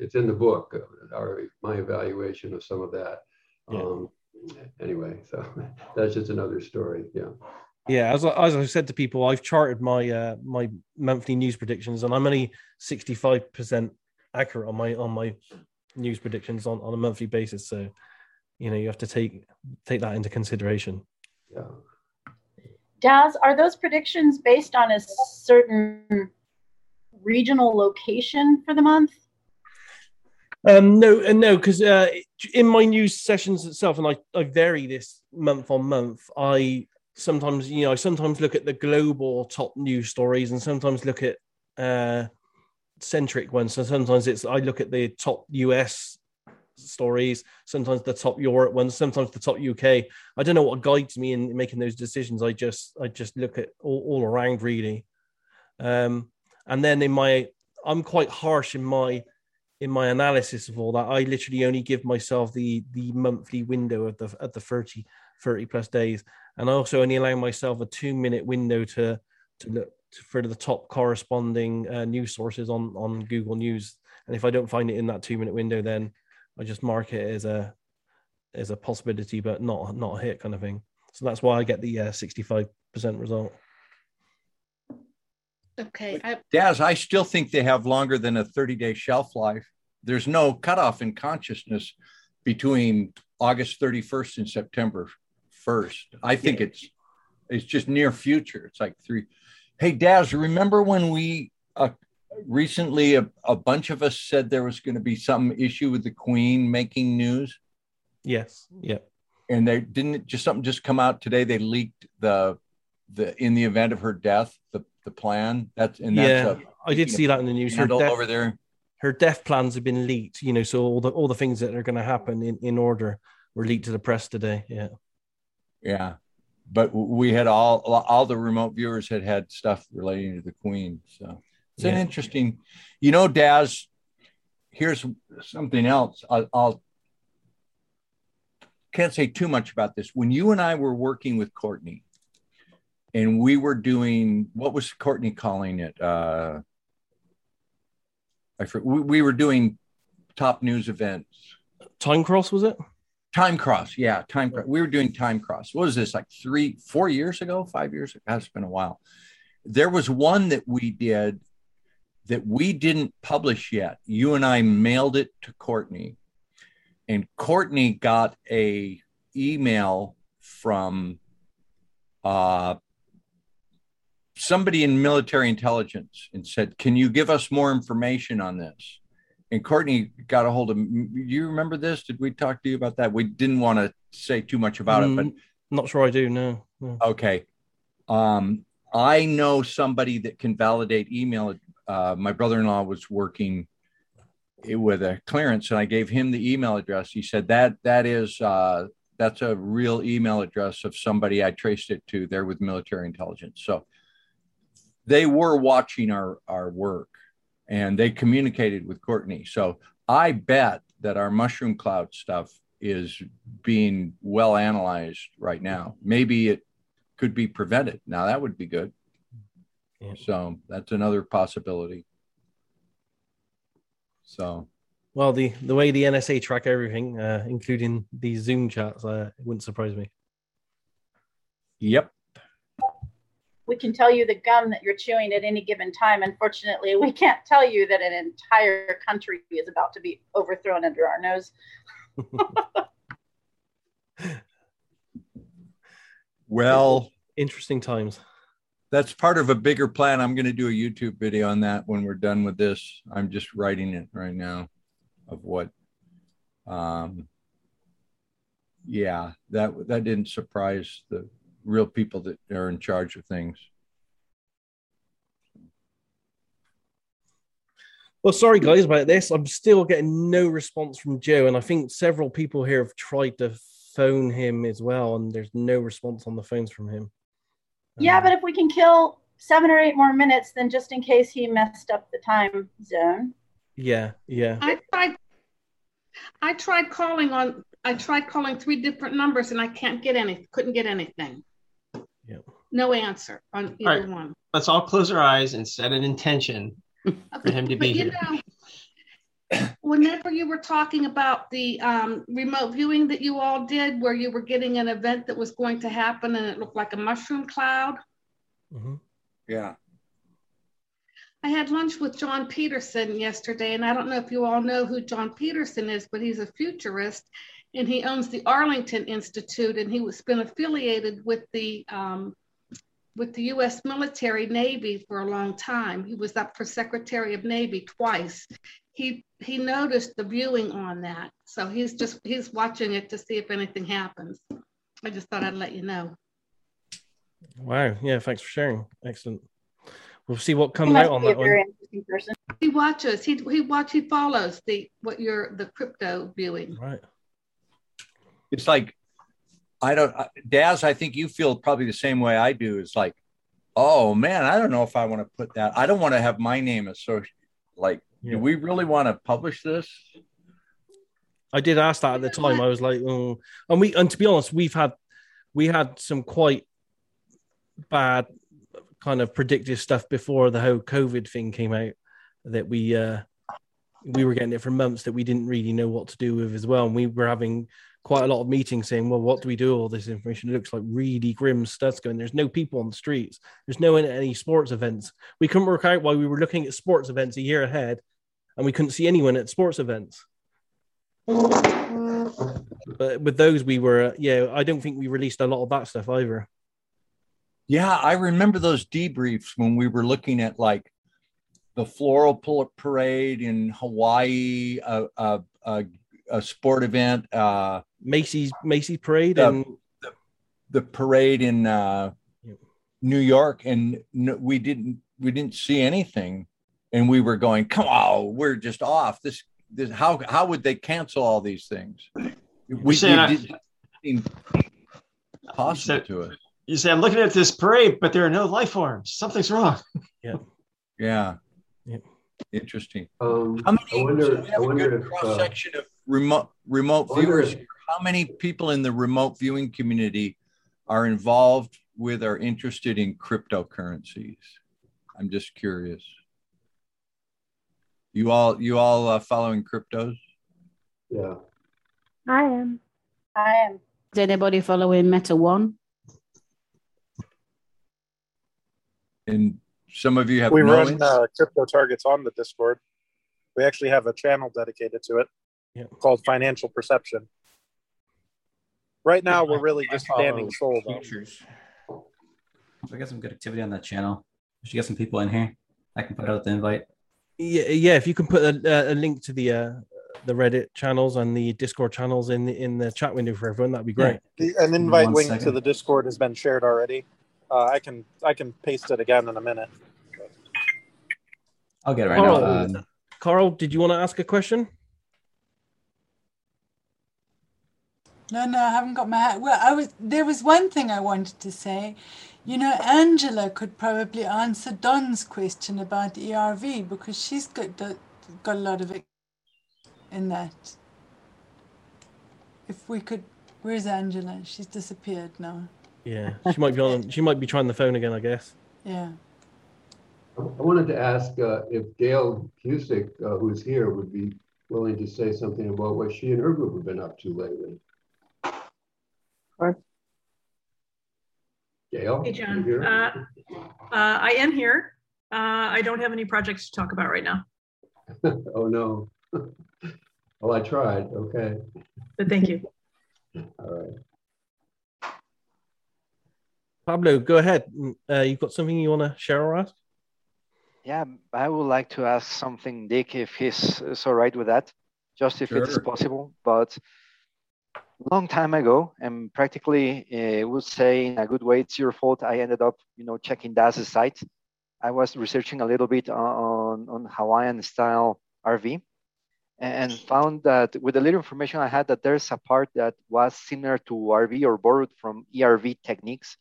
it's in the book, my evaluation of some of that. Yeah. Anyway, so that's just another story. Yeah. As I've said to people, I've charted my my monthly news predictions, and I'm only 65% accurate on my news predictions on a monthly basis. So, you know, you have to take that into consideration. Yeah. Daz, are those predictions based on a certain regional location for the month? No, because in my news sessions itself, and I vary this month on month, I sometimes look at the global top news stories and sometimes look at centric ones. So sometimes I look at the top US stories, sometimes the top Europe ones, sometimes the top UK. I don't know what guides me in making those decisions. I just look at all around, really. And then I'm quite harsh in my analysis of all that. I literally only give myself the monthly window at the 30 plus days, and I also only allow myself a 2-minute window to look for the top corresponding news sources on Google News. And if I don't find it in that 2-minute window, then I just mark it as a possibility, but not a hit kind of thing. So that's why I get the 65% result. Okay. Daz, I still think they have longer than a 30-day shelf life. There's no cutoff in consciousness between August 31st and September 1st. I think it's just near future. It's like three. Hey, Daz, remember when we recently a bunch of us said there was going to be some issue with the Queen making news? Yes. Yep. And they didn't something come out today. They leaked the in the event of her death, the plan. I did see that in the news. Her death plans have been leaked, you know, so all the things that are going to happen in order were leaked to the press today. Yeah. Yeah. But we had all the remote viewers had stuff relating to the Queen. So it's an interesting, you know, Daz, here's something else. I'll can't say too much about this. When you and I were working with Courtney and we were doing, what was Courtney calling it? We were doing top news events. Time Cross, was it? Time Cross, yeah. Time Cross. We were doing Time Cross. What was this, like 4 years ago, 5 years ago? That's been a while. There was one that we did that we didn't publish yet. You and I mailed it to Courtney, and Courtney got a email from somebody in military intelligence and said, can you give us more information on this? And Courtney got a hold of, you remember this? Did we talk to you about that? We didn't want to say too much about it, but not sure I do. No. Okay. I know somebody that can validate email. My brother-in-law was working with a clearance and I gave him the email address. He said that's a real email address of somebody. I traced it to. They're with military intelligence. So they were watching our work and they communicated with Courtney. So I bet that our mushroom cloud stuff is being well analyzed right now. Maybe it could be prevented. Now that would be good. Yeah. So that's another possibility. So. Well, the way the NSA track everything, including these Zoom chats, it wouldn't surprise me. Yep. We can tell you the gum that you're chewing at any given time. Unfortunately, we can't tell you that an entire country is about to be overthrown under our nose. Well, interesting times. That's part of a bigger plan. I'm going to do a YouTube video on that when we're done with this. I'm just writing it right now of what. Yeah, that didn't surprise the real people that are in charge of things. Well, sorry guys about this. I'm still getting no response from Joe, and I think several people here have tried to phone him as well, and there's no response on the phones from him. Yeah, but if we can kill 7 or 8 more minutes, then just in case he messed up the time zone. Yeah. I tried calling on. I tried calling 3 different numbers and I couldn't get anything. Yep. No answer on either one. Let's all close our eyes and set an intention for him to be here. Whenever you were talking about the remote viewing that you all did, where you were getting an event that was going to happen and it looked like a mushroom cloud. Mm-hmm. Yeah. I had lunch with John Peterson yesterday, and I don't know if you all know who John Peterson is, but he's a futurist. And he owns the Arlington Institute, and he's been affiliated with the U.S. military Navy for a long time. He was up for Secretary of Navy twice. He noticed the viewing on that, so he's watching it to see if anything happens. I just thought I'd let you know. Wow! Yeah, thanks for sharing. Excellent. We'll see what comes out on that one. He watches. He follows the crypto viewing. Right. It's like, Daz, I think you feel probably the same way I do. It's like, oh man, I don't know if I want to put that. I don't want to have my name associated. Like, do we really want to publish this? I did ask that at the time. I was like, oh. And to be honest, we had some quite bad kind of predictive stuff before the whole COVID thing came out that we were getting it for months that we didn't really know what to do with as well. And we were having quite a lot of meetings saying, well, what do we do with all this information? It looks like really grim stuff's going. There's no people on the streets. There's no any sports events. We couldn't work out why we were looking at sports events a year ahead and we couldn't see anyone at sports events. But with those, we were, yeah, I don't think we released a lot of that stuff either. Yeah, I remember those debriefs when we were looking at like the floral parade in Hawaii, a sport event, Macy's parade, and the parade in New York, and we didn't see anything, and we were going, come on, we're just off. This how would they cancel all these things? It didn't seem possible to us. You say, I'm looking at this parade, but there are no life forms. Something's wrong. Yeah. Interesting. I wonder if cross section of remote viewers. How many people in the remote viewing community are involved with or interested in cryptocurrencies? I'm just curious. You all following cryptos? Yeah. I am. Is anybody following Meta One? And some of you have. We run crypto targets on the Discord. We actually have a channel dedicated to it called Financial Perception. Right now, we're really just standing solo. We got some good activity on that channel. We should get some people in here. I can put out the invite. Yeah. If you can put a link to the Reddit channels and the Discord channels in the chat window for everyone, that'd be great. Yeah. An invite link to the Discord has been shared already. I can paste it again in a minute. I'll get it right now. Carl, did you want to ask a question? No, I haven't got my hat. Well, there was one thing I wanted to say. You know, Angela could probably answer Don's question about ERV because she's got a lot of it in that. If we could, where's Angela? She's disappeared now. Yeah, she might be on. She might be trying the phone again, I guess. Yeah. I wanted to ask if Gail Cusick, who's here, would be willing to say something about what she and her group have been up to lately. Sure. Gail? Hey, John. I am here. I don't have any projects to talk about right now. Oh, no. Well, I tried. Okay. But thank you. All right. Pablo, go ahead. You've got something you want to share or ask? Yeah, I would like to ask something, Dick, if he's all right with that, just if it's possible. But long time ago, and practically, I would say in a good way, it's your fault. I ended up, checking Daz's site. I was researching a little bit on Hawaiian style RV, and found that with the little information I had, that there's a part that was similar to RV or borrowed from ERV techniques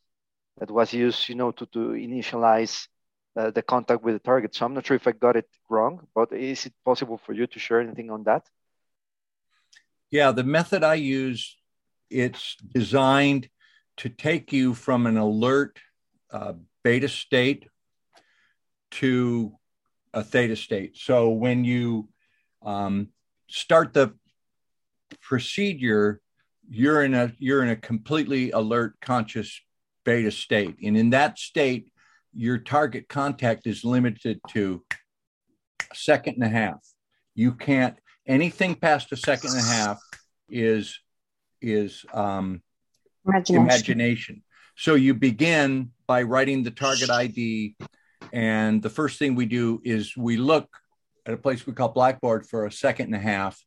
that was used, to initialize the contact with the target. So I'm not sure if I got it wrong, but is it possible for you to share anything on that? Yeah, the method I use, it's designed to take you from an alert beta state to a theta state. So when you start the procedure, you're in a completely alert conscious beta state, and in that state, your target contact is limited to a second and a half. You can't, anything past a second and a half is imagination. So you begin by writing the target ID. And the first thing we do is we look at a place we call Blackboard for a second and a half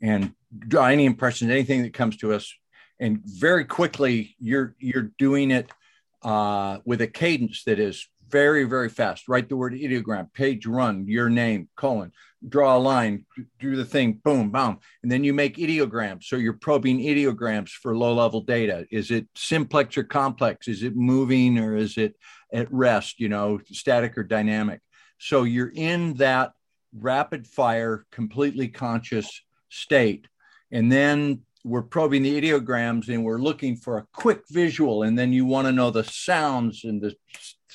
and draw any impressions, anything that comes to us. And very quickly, you're doing it with a cadence that is very, very fast. Write the word ideogram, page run, your name, : draw a line, do the thing, boom, boom. And then you make ideograms. So you're probing ideograms for low-level data. Is it simplex or complex? Is it moving or is it at rest, static or dynamic? So you're in that rapid-fire, completely conscious state. And then we're probing the ideograms and we're looking for a quick visual. And then you want to know the sounds and the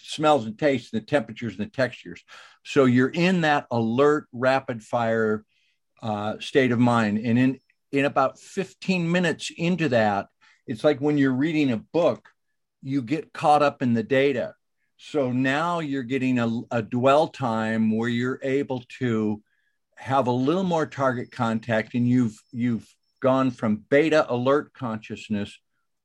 smells and tastes, and the temperatures and the textures. So you're in that alert, rapid fire state of mind. And in about 15 minutes into that, it's like when you're reading a book, you get caught up in the data. So now you're getting a dwell time where you're able to have a little more target contact, and you've gone from beta alert consciousness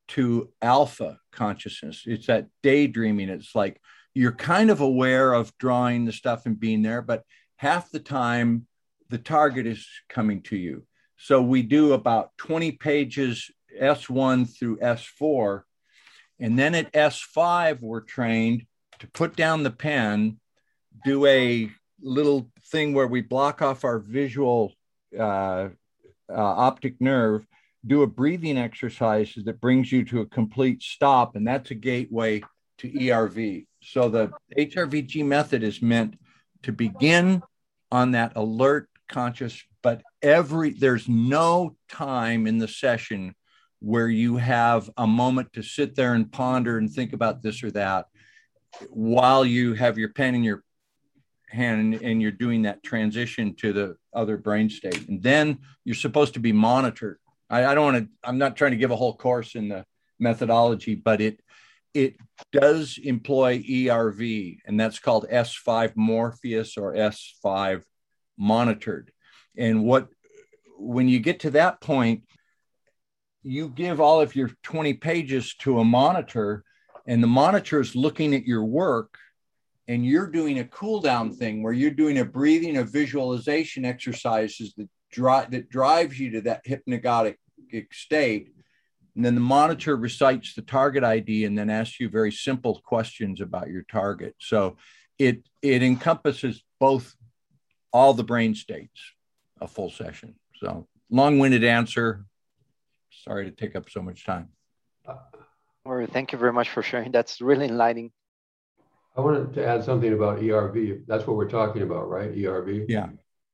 to alpha consciousness. It's that daydreaming. It's like you're kind of aware of drawing the stuff and being there, but half the time the target is coming to you. So we do about 20 pages, S1 through S4. And then at S5, we're trained to put down the pen, do a little thing where we block off our visual optic nerve, do a breathing exercise that brings you to a complete stop. And that's a gateway to ERV. So the HRVG method is meant to begin on that alert conscious, but there's no time in the session where you have a moment to sit there and ponder and think about this or that while you have your pen in your hand and you're doing that transition to the other brain state. And then you're supposed to be monitored. I'm not trying to give a whole course in the methodology, but it does employ ERV, and that's called S5 Morpheus or S5 monitored. And when you get to that point, you give all of your 20 pages to a monitor, and the monitor is looking at your work, and you're doing a cool down thing where you're doing a breathing, a visualization exercises that drives you to that hypnagogic state. And then the monitor recites the target ID and then asks you very simple questions about your target. So it encompasses all the brain states, a full session. So long-winded answer. Sorry to take up so much time. All right, thank you very much for sharing. That's really enlightening. I wanted to add something about ERV. That's what we're talking about, right? ERV?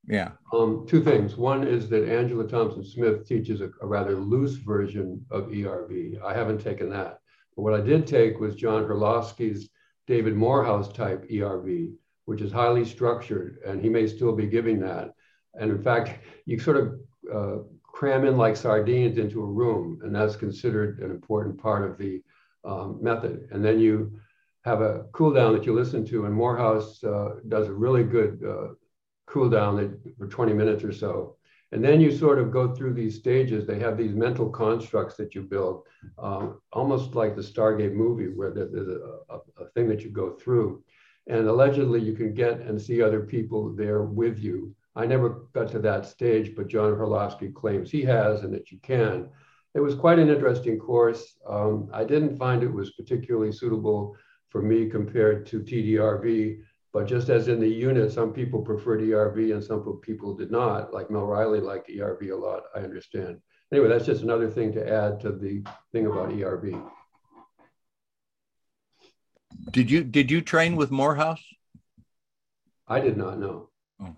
Yeah. Two things. One is that Angela Thompson-Smith teaches a rather loose version of ERV. I haven't taken that. But what I did take was John Herlofsky's David Morehouse type ERV, which is highly structured, and he may still be giving that. And in fact, you sort of cram in like sardines into a room, and that's considered an important part of the method. And then you have a cool down that you listen to, and Morehouse does a really good cool down for 20 minutes or so. And then you sort of go through these stages. They have these mental constructs that you build, almost like the Stargate movie, where there's a thing that you go through. And allegedly you can get and see other people there with you. I never got to that stage, but John Herlofsky claims he has and that you can. It was quite an interesting course. I didn't find it was particularly suitable for me compared to TDRV, but just as in the unit, some people preferred ERV and some people did not. Like Mel Riley liked ERV a lot, I understand. Anyway, that's just another thing to add to the thing about ERV. Did you train with Morehouse? I did not, know. Oh.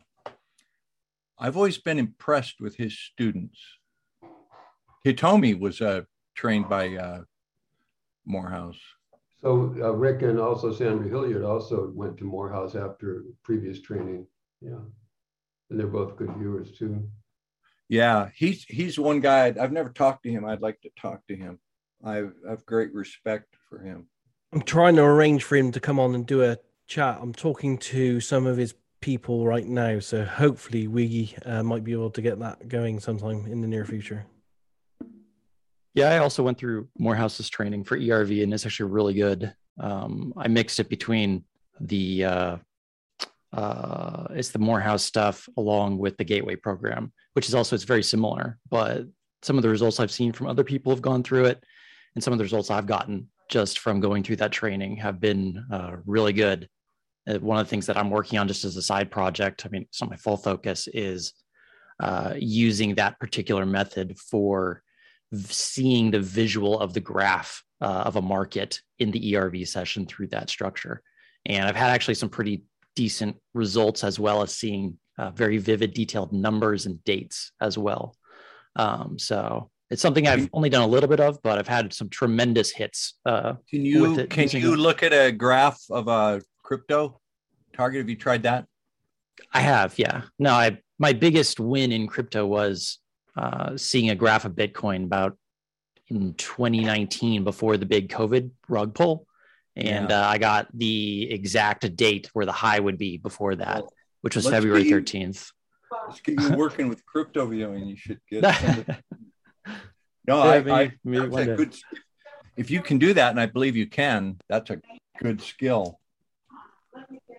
I've always been impressed with his students. Hitomi was trained by Morehouse. So Rick and also Sandra Hilliard also went to Morehouse after previous training. Yeah, and they're both good viewers too. Yeah, he's one guy. I've never talked to him. I'd like to talk to him. I've great respect for him. I'm trying to arrange for him to come on and do a chat. I'm talking to some of his people right now, so hopefully we might be able to get that going sometime in the near future. Yeah, I also went through Morehouse's training for ERV, and it's actually really good. I mixed it between the Morehouse stuff along with the Gateway program, which is also, it's very similar, but some of the results I've seen from other people have gone through it, and some of the results I've gotten just from going through that training have been really good. One of the things that I'm working on just as a side project, I mean, it's not my full focus, is using that particular method for seeing the visual of the graph of a market in the ERV session through that structure. And I've had actually some pretty decent results, as well as seeing very vivid, detailed numbers and dates as well. So it's something I've only done a little bit of, but I've had some tremendous hits. Can you look at a graph of a crypto target? Have you tried that? I have, yeah. No, my biggest win in crypto was seeing a graph of Bitcoin about in 2019 before the big COVID rug pull. And yeah. I got the exact date where the high would be before that, which was February 13th. Let's get you working with crypto viewing. You should get No, yeah, maybe good, if you can do that, and I believe you can, that's a good skill.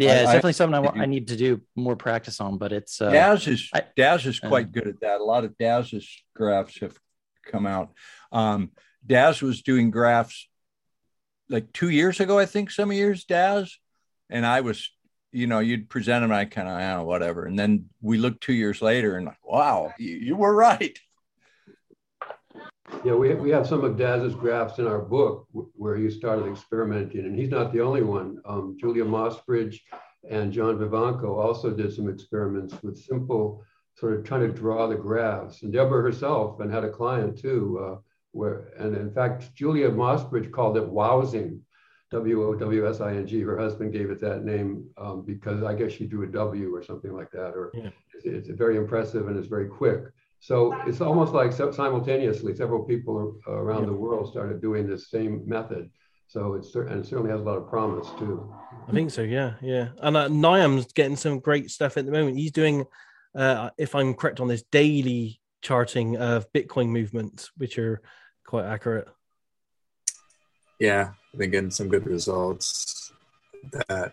Yeah, it's definitely something I need to do more practice on, but it's... Daz is quite good at that. A lot of Daz's graphs have come out. Daz was doing graphs like 2 years ago, I think, some years, Daz. And I was, you'd present them, and I kind of, whatever. And then we looked 2 years later and like, wow, you were right. Yeah, we have some of Daz's graphs in our book where he started experimenting, and he's not the only one. Julia Mossbridge and John Vivanco also did some experiments with simple, sort of trying to draw the graphs. And Deborah herself, and had a client too, and in fact, Julia Mossbridge called it wowsing, W-O-W-S-I-N-G. Her husband gave it that name because I guess she drew a W or something like that. It's very impressive and it's very quick. So it's almost like simultaneously, several people around the world started doing this same method. So it certainly has a lot of promise too. I think so, yeah. And Naeem's getting some great stuff at the moment. He's doing, if I'm correct on this, daily charting of Bitcoin movements, which are quite accurate. Yeah, I've been getting some good results. That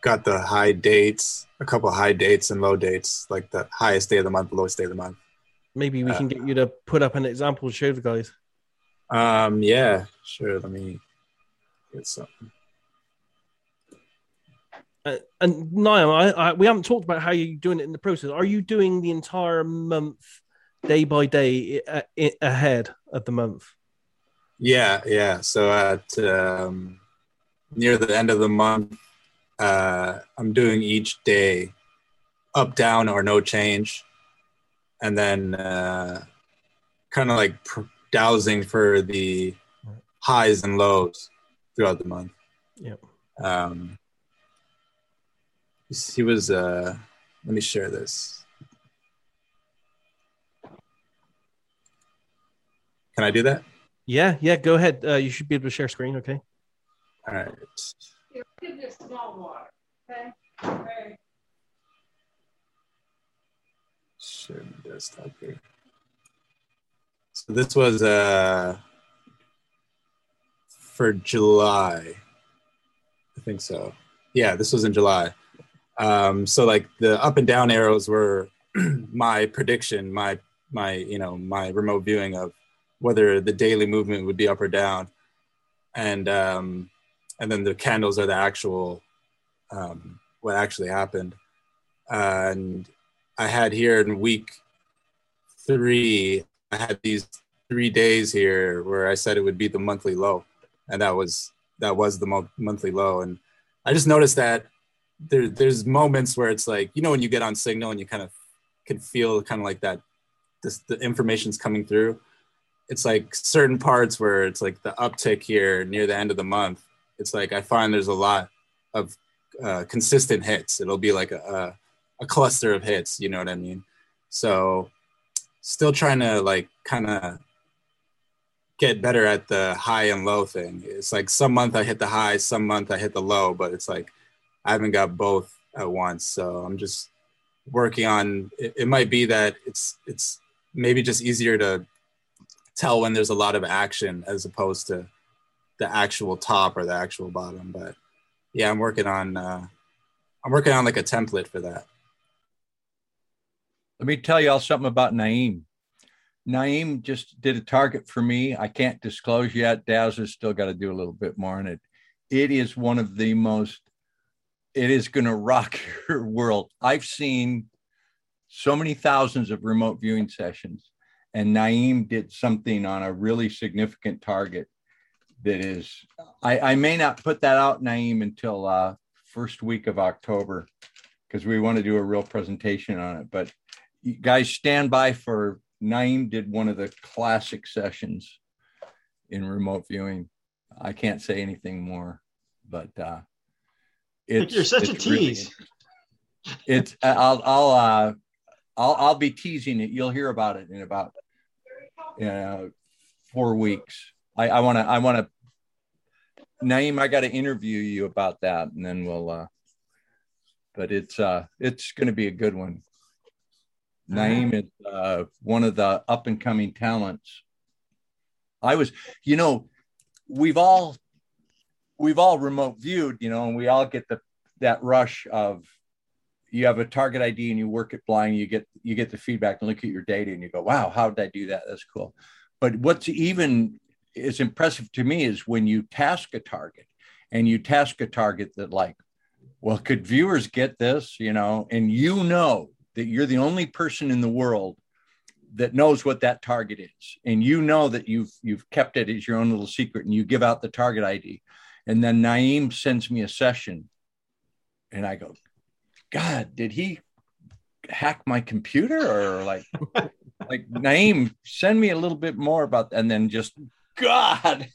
got the high dates, a couple of high dates and low dates, like the highest day of the month, lowest day of the month. Maybe we can get you to put up an example to show the guys. Yeah, sure. Let me get something. And Naeem, we haven't talked about how you're doing it in the process. Are you doing the entire month, day by day, ahead of the month? Yeah. So at near the end of the month, I'm doing each day up, down, or no change. And then kind of like dowsing for the highs and lows throughout the month. Yep. He was, let me share this. Can I do that? Yeah, go ahead. You should be able to share screen, okay? All right. You're in this small water, okay? All right. Share my desktop here. So this was for July. I think so. Yeah, this was in July. So like the up and down arrows were my prediction, my remote viewing of whether the daily movement would be up or down, and then the candles are the actual what actually happened, and I had here in week 3, I had these 3 days here where I said it would be the monthly low, and that was the monthly low. And I just noticed that there's moments where it's like, when you get on Signal and you kind of can feel kind of like that, the information's coming through. It's like certain parts where it's like the uptick here near the end of the month. It's like I find there's a lot of consistent hits. It'll be like a cluster of hits, you know what I mean? So still trying to like kind of get better at the high and low thing. It's like some month I hit the high, some month I hit the low, but it's like I haven't got both at once. So I'm just working on it. It might be that it's maybe just easier to tell when there's a lot of action as opposed to the actual top or the actual bottom. But yeah, I'm working on like a template for that. Let me tell y'all something about Naeem. Naeem just did a target for me. I can't disclose yet. Daz has still got to do a little bit more on it. It is one of the most, it is going to rock your world. I've seen so many thousands of remote viewing sessions, and Naeem did something on a really significant target that is, I may not put that out, Naeem, until first week of October, because we want to do a real presentation on it. But you guys stand by for Naeem did one of the classic sessions in remote viewing. I can't say anything more, but you're such a tease. Really, it's I'll be teasing it. You'll hear about it in about 4 weeks. I want to. Naeem, I got to interview you about that, and then we'll. But it's going to be a good one. Naeem is one of the up and coming talents I was, you know, we've all remote viewed, you know, and we all get that rush of, you have a target ID and you work it blind, you get the feedback and look at your data and you go, wow, how did I do that? That's cool. But what's even is impressive to me is when you task a target and you task a target that, like, well, could viewers get this, you know, and you know that you're the only person in the world that knows what that target is. And you know that you've kept it as your own little secret, and you give out the target ID. And then Naeem sends me a session and I go, God, did he hack my computer? Or like Naeem, send me a little bit more about that. And then just, God,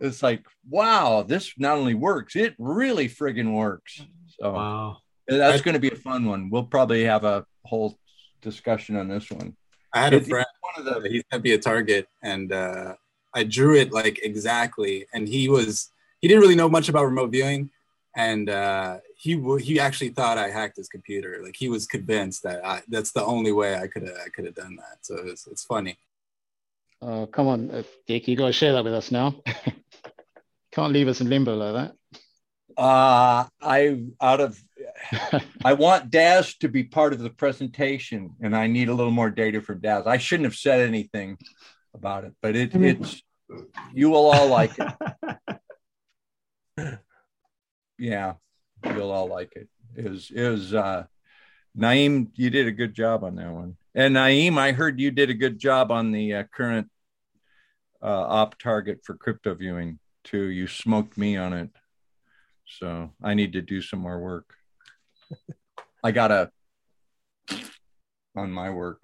it's like, wow, this not only works, it really friggin' works. So wow. That's going to be a fun one. We'll probably have a whole discussion on this one. I had a friend, he sent me a target, and I drew it like exactly. And he didn't really know much about remote viewing. And he actually thought I hacked his computer. Like, he was convinced that that's the only way I could have done that. So it's funny. Oh, come on, Dick, you got to share that with us now. Can't leave us in limbo like that. I want Daz to be part of the presentation, and I need a little more data from Daz. I shouldn't have said anything about it, but it's you will all like it. Yeah, you'll all like it. It was Naeem, you did a good job on that one. And Naeem, I heard you did a good job on the current op target for crypto viewing too. You smoked me on it. So I need to do some more work. I got on my work.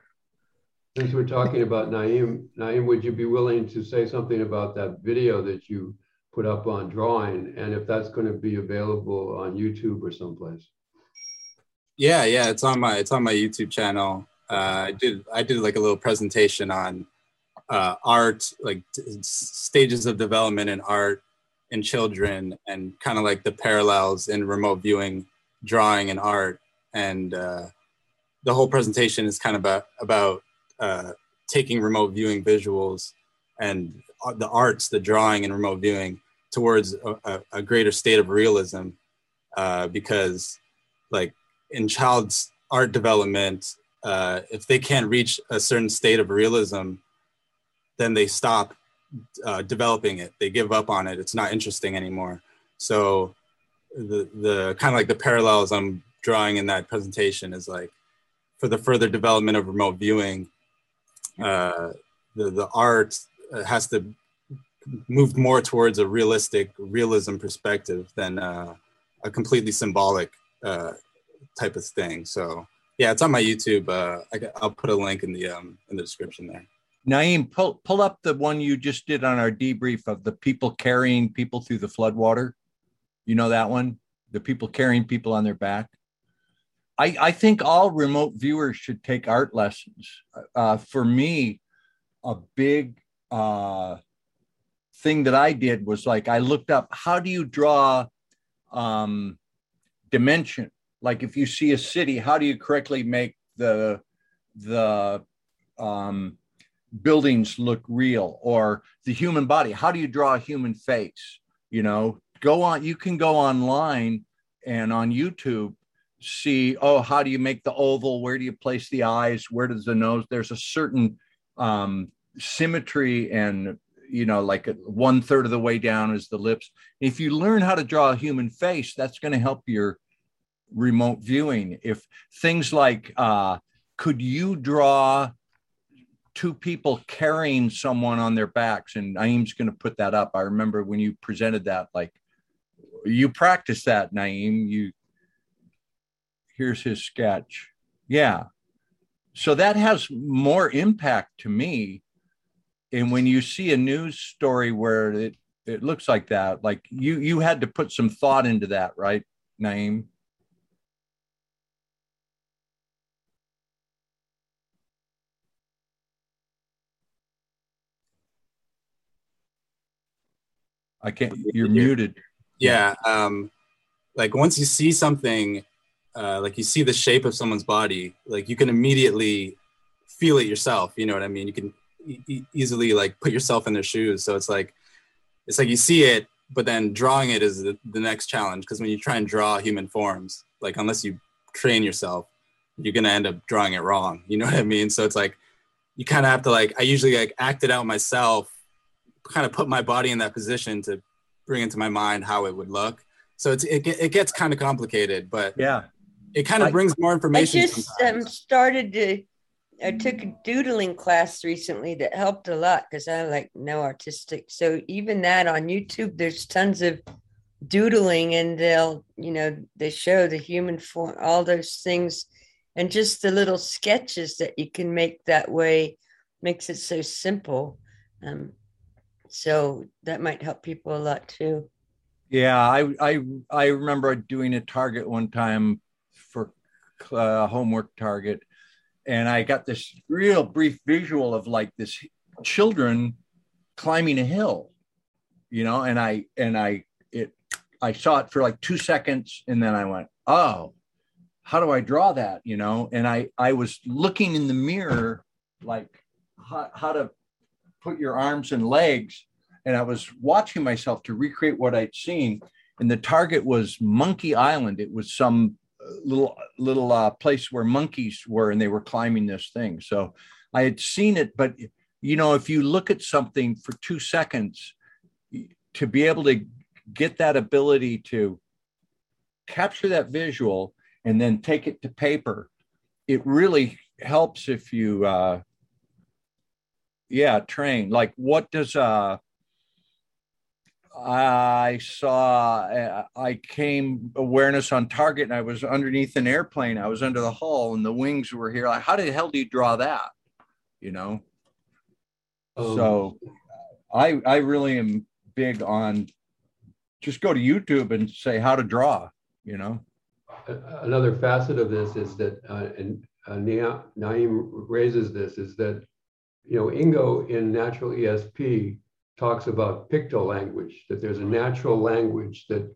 Since we're talking about Naeem, would you be willing to say something about that video that you put up on drawing, and if that's going to be available on YouTube or someplace? Yeah, it's on my YouTube channel. I did like a little presentation on art, like stages of development in art in children, and kind of like the parallels in remote viewing, drawing, and art. And the whole presentation is kind of about taking remote viewing visuals and the arts, the drawing and remote viewing, towards a greater state of realism, because like in child's art development, if they can't reach a certain state of realism, then they stop developing it. They give up on it. It's not interesting anymore. So the kind of like the parallels I'm drawing in that presentation is like, for the further development of remote viewing, the art has to move more towards a realistic realism perspective than a completely symbolic type of thing. So yeah, it's on my YouTube. I'll put a link in the description there. Naeem, pull up the one you just did on our debrief of the people carrying people through the floodwater. You know that one? The people carrying people on their back. I think all remote viewers should take art lessons. For me, a big thing that I did was, like, I looked up, how do you draw dimension? Like, if you see a city, how do you correctly make the buildings look real, or the human body? How do you draw a human face? You know, you can go online and on YouTube, see, how do you make the oval? Where do you place the eyes? Where does the nose? There's a certain symmetry, and, you know, like 1/3 of the way down is the lips. If you learn how to draw a human face, that's going to help your remote viewing. If things like, could you draw two people carrying someone on their backs? And Naeem's going to put that up. I remember when you presented that, like, you practiced that, Naeem. Here's his sketch. Yeah. So that has more impact to me. And when you see a news story where it looks like that, like you had to put some thought into that, right, Naeem? I can't, you're muted. Yeah, like once you see something, like you see the shape of someone's body, like you can immediately feel it yourself, you know what I mean? You can easily like put yourself in their shoes. So it's like you see it, but then drawing it is the next challenge. Because when you try and draw human forms, like unless you train yourself, you're going to end up drawing it wrong. You know what I mean? So it's like, you kind of have to like, I usually like act it out myself, kind of put my body in that position to bring into my mind how it would look. So it's, it gets kind of complicated, but yeah, it kind of brings more information. I just I took a doodling class recently that helped a lot because I like no artistic. So even that on YouTube, there's tons of doodling and they'll, you know, they show the human form, all those things. And just the little sketches that you can make that way makes it so simple. So that might help people a lot too. Yeah, I remember doing a target one time for homework target. And I got this real brief visual of like this children climbing a hill, you know, and I saw it for like 2 seconds. And then I went, oh, how do I draw that? You know? And I was looking in the mirror, like how to put your arms and legs. And I was watching myself to recreate what I'd seen. And the target was Monkey Island. It was some little place where monkeys were, and they were climbing this thing. So I had seen it, but you know, if you look at something for 2 seconds, to be able to get that ability to capture that visual and then take it to paper, it really helps if you, train. Like what does, I came awareness on target and I was underneath an airplane. I was under the hull and the wings were here. Like, how the hell do you draw that? You know? Oh. So I really am big on just go to YouTube and say how to draw, you know? Another facet of this is that, Naeem raises this, is that, you know, Ingo in Natural ESP talks about pictolanguage, that there's a natural language that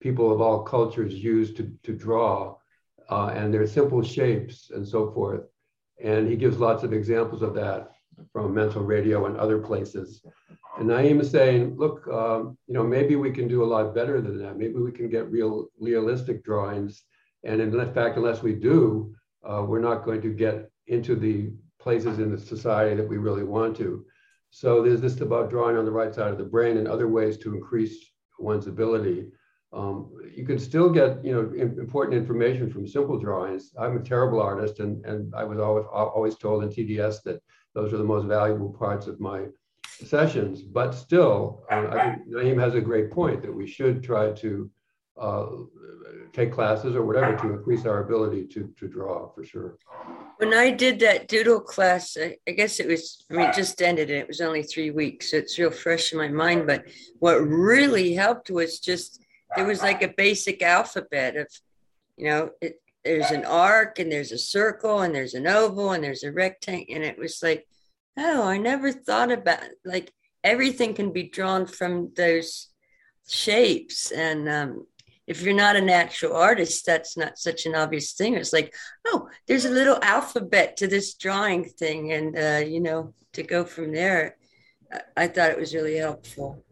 people of all cultures use to draw, and they're simple shapes and so forth. And he gives lots of examples of that from Mental Radio and other places. And Naeem is saying, look, you know, maybe we can do a lot better than that. Maybe we can get realistic drawings. And in fact, unless we do, we're not going to get into the places in the society that we really want to. So there's this about drawing on the right side of the brain and other ways to increase one's ability. You can still get, you know, important information from simple drawings. I'm a terrible artist, and I was always told in TDS that those are the most valuable parts of my sessions. But still, I think Naeem has a great point that we should try to take classes or whatever to increase our ability to draw, for sure. When I did that doodle class, I guess it was, it just ended and it was only 3 weeks. So it's real fresh in my mind. But what really helped was just, there was like a basic alphabet of, you know, there's an arc and there's a circle and there's an oval and there's a rectangle. And it was like, oh, I never thought about it. Like everything can be drawn from those shapes. And, if you're not a natural artist, that's not such an obvious thing. It's like, oh, there's a little alphabet to this drawing thing. And, you know, to go from there, I thought it was really helpful.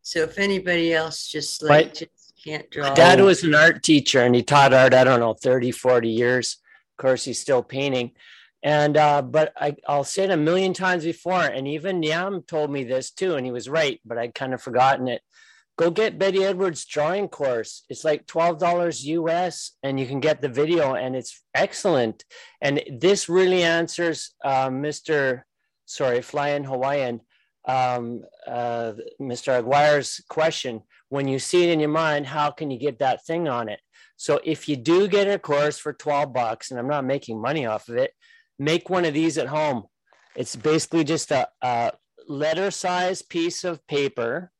So if anybody else just like just can't draw. My dad was an art teacher and he taught art, I don't know, 30, 40 years. Of course, he's still painting. And but I'll say it a million times before. And even Yam told me this, too. And he was right, but I'd kind of forgotten it. Go get Betty Edwards' drawing course. It's like $12 US and you can get the video and it's excellent. And this really answers Mr. Aguirre's question. When you see it in your mind, how can you get that thing on it? So if you do get a course for $12, and I'm not making money off of it, make one of these at home. It's basically just a letter size piece of paper.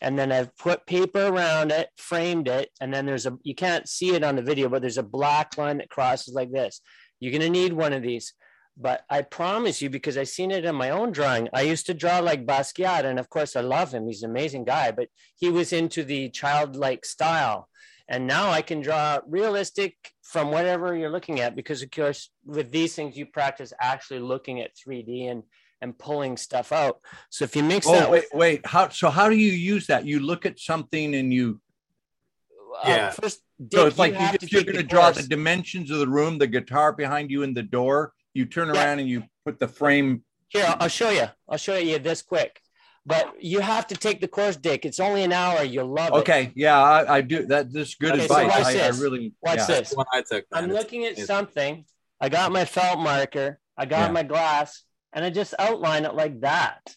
And then I've put paper around it, framed it, and then there's you can't see it on the video, but there's a black line that crosses like this. You're going to need one of these. But I promise you, because I've seen it in my own drawing, I used to draw like Basquiat, and of course I love him. He's an amazing guy, but he was into the childlike style. And now I can draw realistic from whatever you're looking at, because of course, with these things, you practice actually looking at 3D and pulling stuff out. So if you mix that. Wait, how do you use that? You look at something and you. First, Dick, so it's like if you're going to draw the dimensions of the room, the guitar behind you and the door, you turn around and you put the frame. Here, I'll show you this quick. But you have to take the course, Dick. It's only an hour. You'll love it. Okay. Yeah, I do. That's good advice. So watch this. I'm looking at something. I got my felt marker. I got my glass. And I just outline it like that.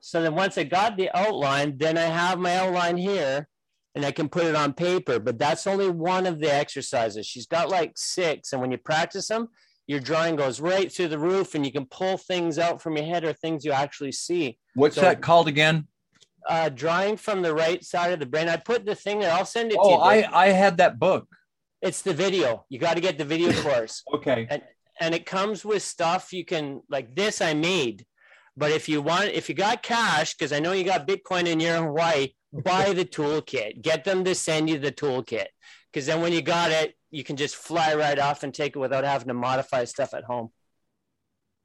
So then once I got the outline, then I have my outline here. And I can put it on paper. But that's only one of the exercises. She's got like 6. And when you practice them, your drawing goes right through the roof, and you can pull things out from your head or things you actually see. What's that called again? Drawing from the right side of the brain. I put the thing there. I'll send it to you. I had that book. It's the video. You got to get the video course. Okay. And it comes with stuff you can, like this I made. But if you got cash, because I know you got Bitcoin and you're in Hawaii, buy the toolkit. Get them to send you the toolkit. Because then when you got it, you can just fly right off and take it without having to modify stuff at home.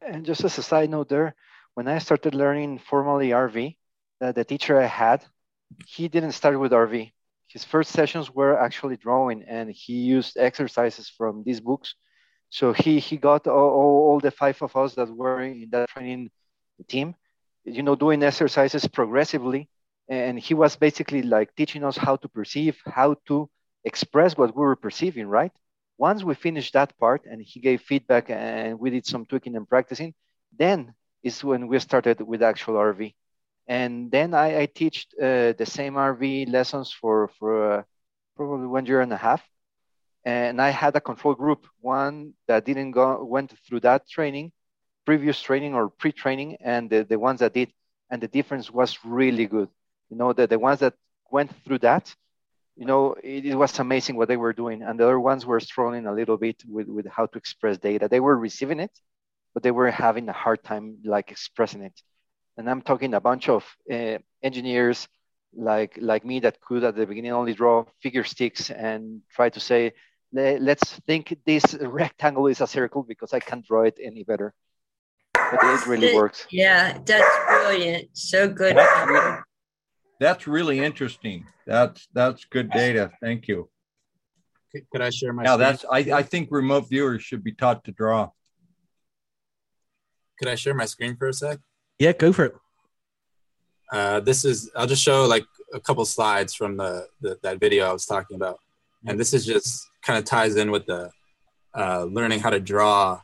And just as a side note there, when I started learning formally RV, the teacher I had, he didn't start with RV. His first sessions were actually drawing, and he used exercises from these books. So he got all the 5 of us that were in that training team, you know, doing exercises progressively. And he was basically like teaching us how to perceive, how to express what we were perceiving, right? Once we finished that part and he gave feedback and we did some tweaking and practicing, then is when we started with actual RV. And then I teach the same RV lessons for probably 1.5 years. And I had a control group, one that went through that training, previous training or pre-training, and the ones that did. And the difference was really good. You know, the ones that went through that, you know, it was amazing what they were doing. And the other ones were struggling a little bit with how to express data. They were receiving it, but they were having a hard time like expressing it. And I'm talking a bunch of engineers like me that could at the beginning only draw figure sticks and try to say, let's think this rectangle is a circle because I can't draw it any better. But it really works. Yeah, that's brilliant. So good. That's really interesting. That's good data. Thank you. Could I share my screen? I think remote viewers should be taught to draw. Could I share my screen for a sec? Yeah, go for it. I'll just show like a couple slides from that video I was talking about. And this is just kind of ties in with the learning how to draw.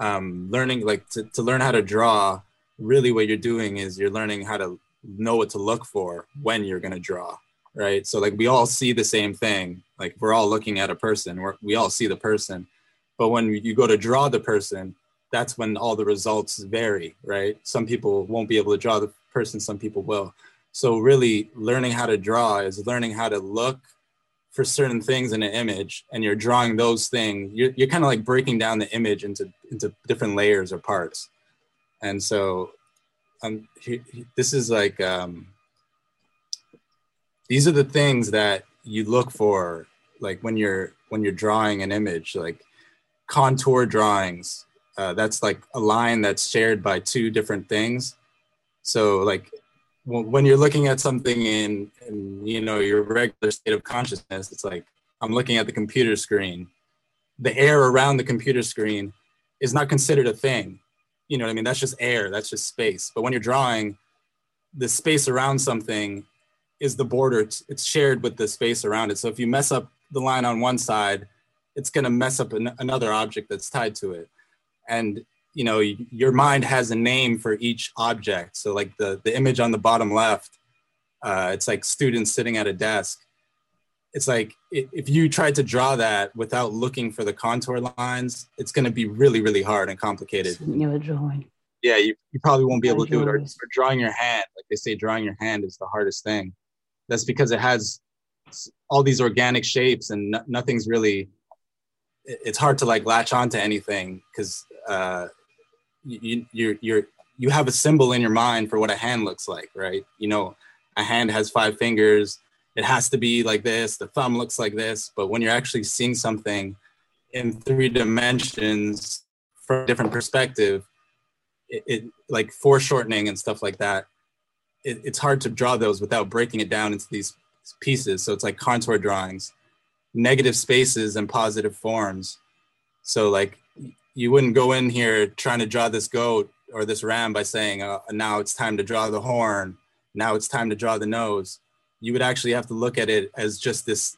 Learning like to learn how to draw, really what you're doing is you're learning how to know what to look for when you're going to draw, right? So like we all see the same thing. Like we're all looking at a person. We all see the person. But when you go to draw the person, that's when all the results vary, right? Some people won't be able to draw the person. Some people will. So really learning how to draw is learning how to look for certain things in an image, and you're drawing those things. You're kind of like breaking down the image into different layers or parts. And so this is like, these are the things that you look for, like when you're drawing an image, like contour drawings. That's like a line that's shared by 2 different things. So like when you're looking at something in you know, your regular state of consciousness, it's like, I'm looking at the computer screen. The air around the computer screen is not considered a thing. You know what I mean? That's just air. That's just space. But when you're drawing, the space around something is the border. It's shared with the space around it. So if you mess up the line on one side, it's going to mess up another object that's tied to it. And, you know, your mind has a name for each object. So like the image on the bottom left, it's like students sitting at a desk. It's like if you try to draw that without looking for the contour lines, it's going to be really, really hard and complicated. You're drawing. Yeah, you probably won't be able to do it. Or drawing your hand. Like they say, drawing your hand is the hardest thing. That's because it has all these organic shapes and nothing's really, it's hard to like latch onto anything because you have a symbol in your mind for what a hand looks like, right? You know, a hand has 5 fingers. it has to be like this, the thumb looks like this. But when you're actually seeing something in three dimensions from a different perspective, it like foreshortening and stuff like that, it's hard to draw those without breaking it down into these pieces. So it's like contour drawings, negative spaces and positive forms. So like you wouldn't go in here trying to draw this goat or this ram by saying, now it's time to draw the horn. Now it's time to draw the nose. You would actually have to look at it as just this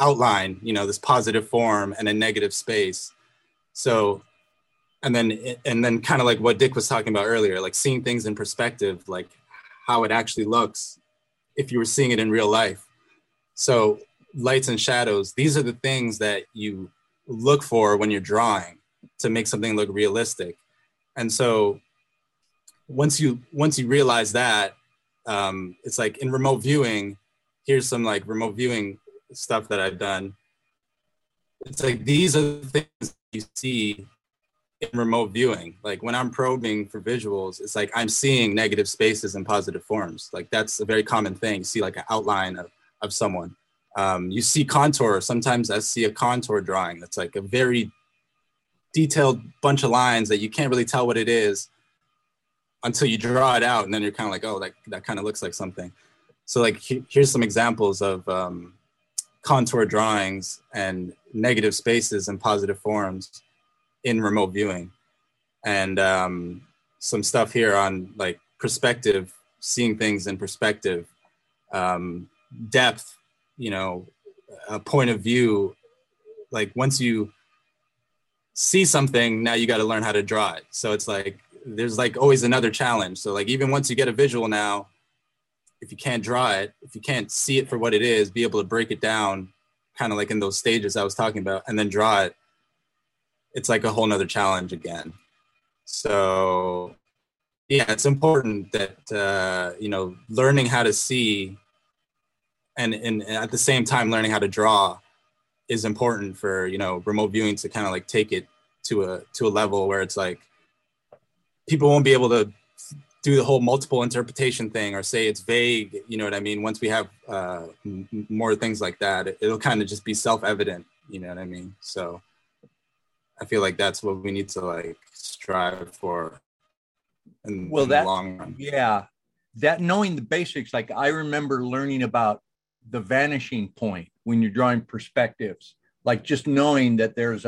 outline, you know, this positive form and a negative space. So, and then kind of like what Dick was talking about earlier, like seeing things in perspective, like how it actually looks if you were seeing it in real life. So lights and shadows, these are the things that you look for when you're drawing to make something look realistic. And so once you realize that, it's like in remote viewing, here's some like remote viewing stuff that I've done. It's like, these are the things you see in remote viewing. Like when I'm probing for visuals, it's like I'm seeing negative spaces and positive forms. Like that's a very common thing. You see like an outline of someone. You see contour. Sometimes I see a contour drawing. That's like a very detailed bunch of lines that you can't really tell what it is until you draw it out, and then you're kind of like, oh, that kind of looks like something. So like here's some examples of contour drawings and negative spaces and positive forms in remote viewing. And some stuff here on like perspective, seeing things in perspective, depth, you know, a point of view. Like once you see something, now you got to learn how to draw it. So it's like, there's like always another challenge. So like, even once you get a visual now, if you can't draw it, if you can't see it for what it is, be able to break it down kind of like in those stages I was talking about and then draw it, it's like a whole nother challenge again. So yeah, it's important that, you know, learning how to see and at the same time learning how to draw is important for, you know, remote viewing to kind of like take it to a level where it's like, people won't be able to do the whole multiple interpretation thing or say it's vague, you know what I mean? Once we have more things like that, it'll kind of just be self-evident, you know what I mean? So I feel like that's what we need to like strive for in the long run. Yeah, that knowing the basics, like I remember learning about the vanishing point when you're drawing perspectives, like just knowing that there's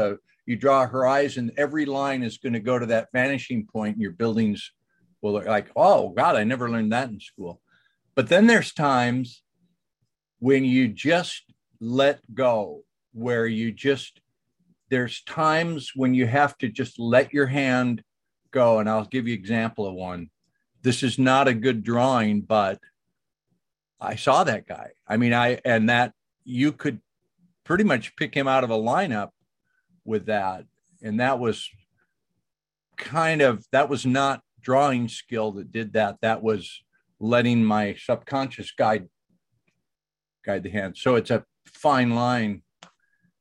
you draw a horizon, every line is going to go to that vanishing point. Your buildings will look like, oh God, I never learned that in school. But then there's times when you just let go, where there's times when you have to just let your hand go. And I'll give you an example of one. This is not a good drawing, but I saw that guy. I mean, you could pretty much pick him out of a lineup with that. And that was not drawing skill that did that. That was letting my subconscious guide the hand. So it's a fine line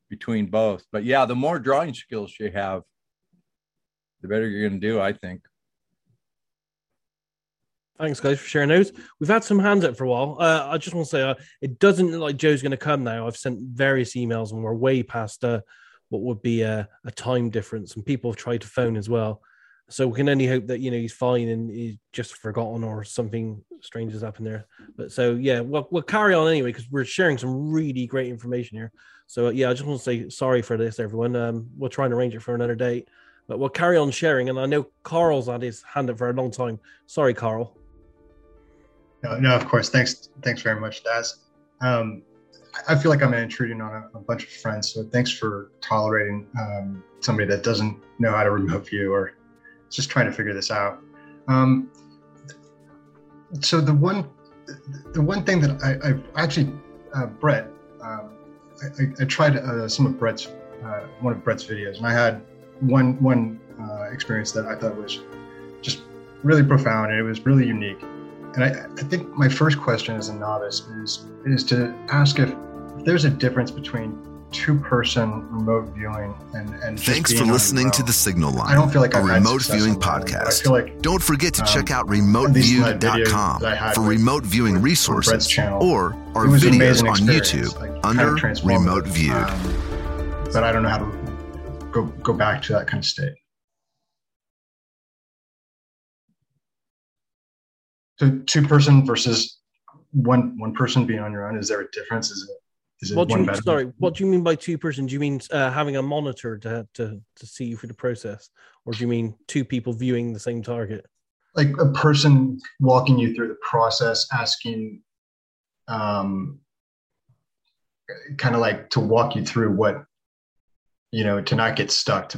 between both. But yeah, the more drawing skills you have, the better you're going to do, I think. Thanks, guys, for sharing those. We've had some hands up for a while. I just want to say, it doesn't look like Joe's going to come now. I've sent various emails and we're way past what would be a time difference, and people have tried to phone as well. So we can only hope that, you know, he's fine and he's just forgotten or something strange has happened there. But so, yeah, we'll carry on anyway, because we're sharing some really great information here. So, yeah, I just want to say sorry for this, everyone. We'll try and arrange it for another date, but we'll carry on sharing. And I know Carl's had his hand up for a long time. Sorry, Carl. No, of course. Thanks very much, Daz. I feel like I'm intruding on a bunch of friends, so thanks for tolerating somebody that doesn't know how to remote view or just trying to figure this out. So the one thing that I actually, Brett, I tried some of Brett's one of Brett's videos, and I had one experience that I thought was just really profound, and it was really unique. And I think my first question as a novice is to ask if there's a difference between two-person remote viewing and thanks for listening to The Signal Line. I don't feel like a remote viewing podcast. I feel like, don't forget to check out RemoteViewed.com for remote viewing resources or our videos on YouTube under Remote Viewed. But I don't know how to go back to that kind of state. So two-person versus one person being on your own, is there a difference? Is it what do you mean by two-person? Do you mean having a monitor to see you through the process? Or do you mean two people viewing the same target? Like a person walking you through the process, asking kind of like to walk you through what, to not get stuck.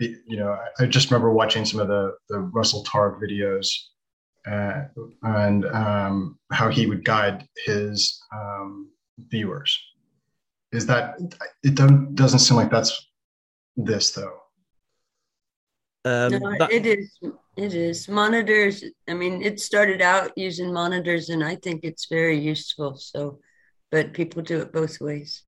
I just remember watching some of the Russell Tarr videos and how he would guide his viewers. Is that it? Doesn't seem like that's this though. It is monitors. I mean, it started out using monitors, and I think it's very useful. So, but people do it both ways.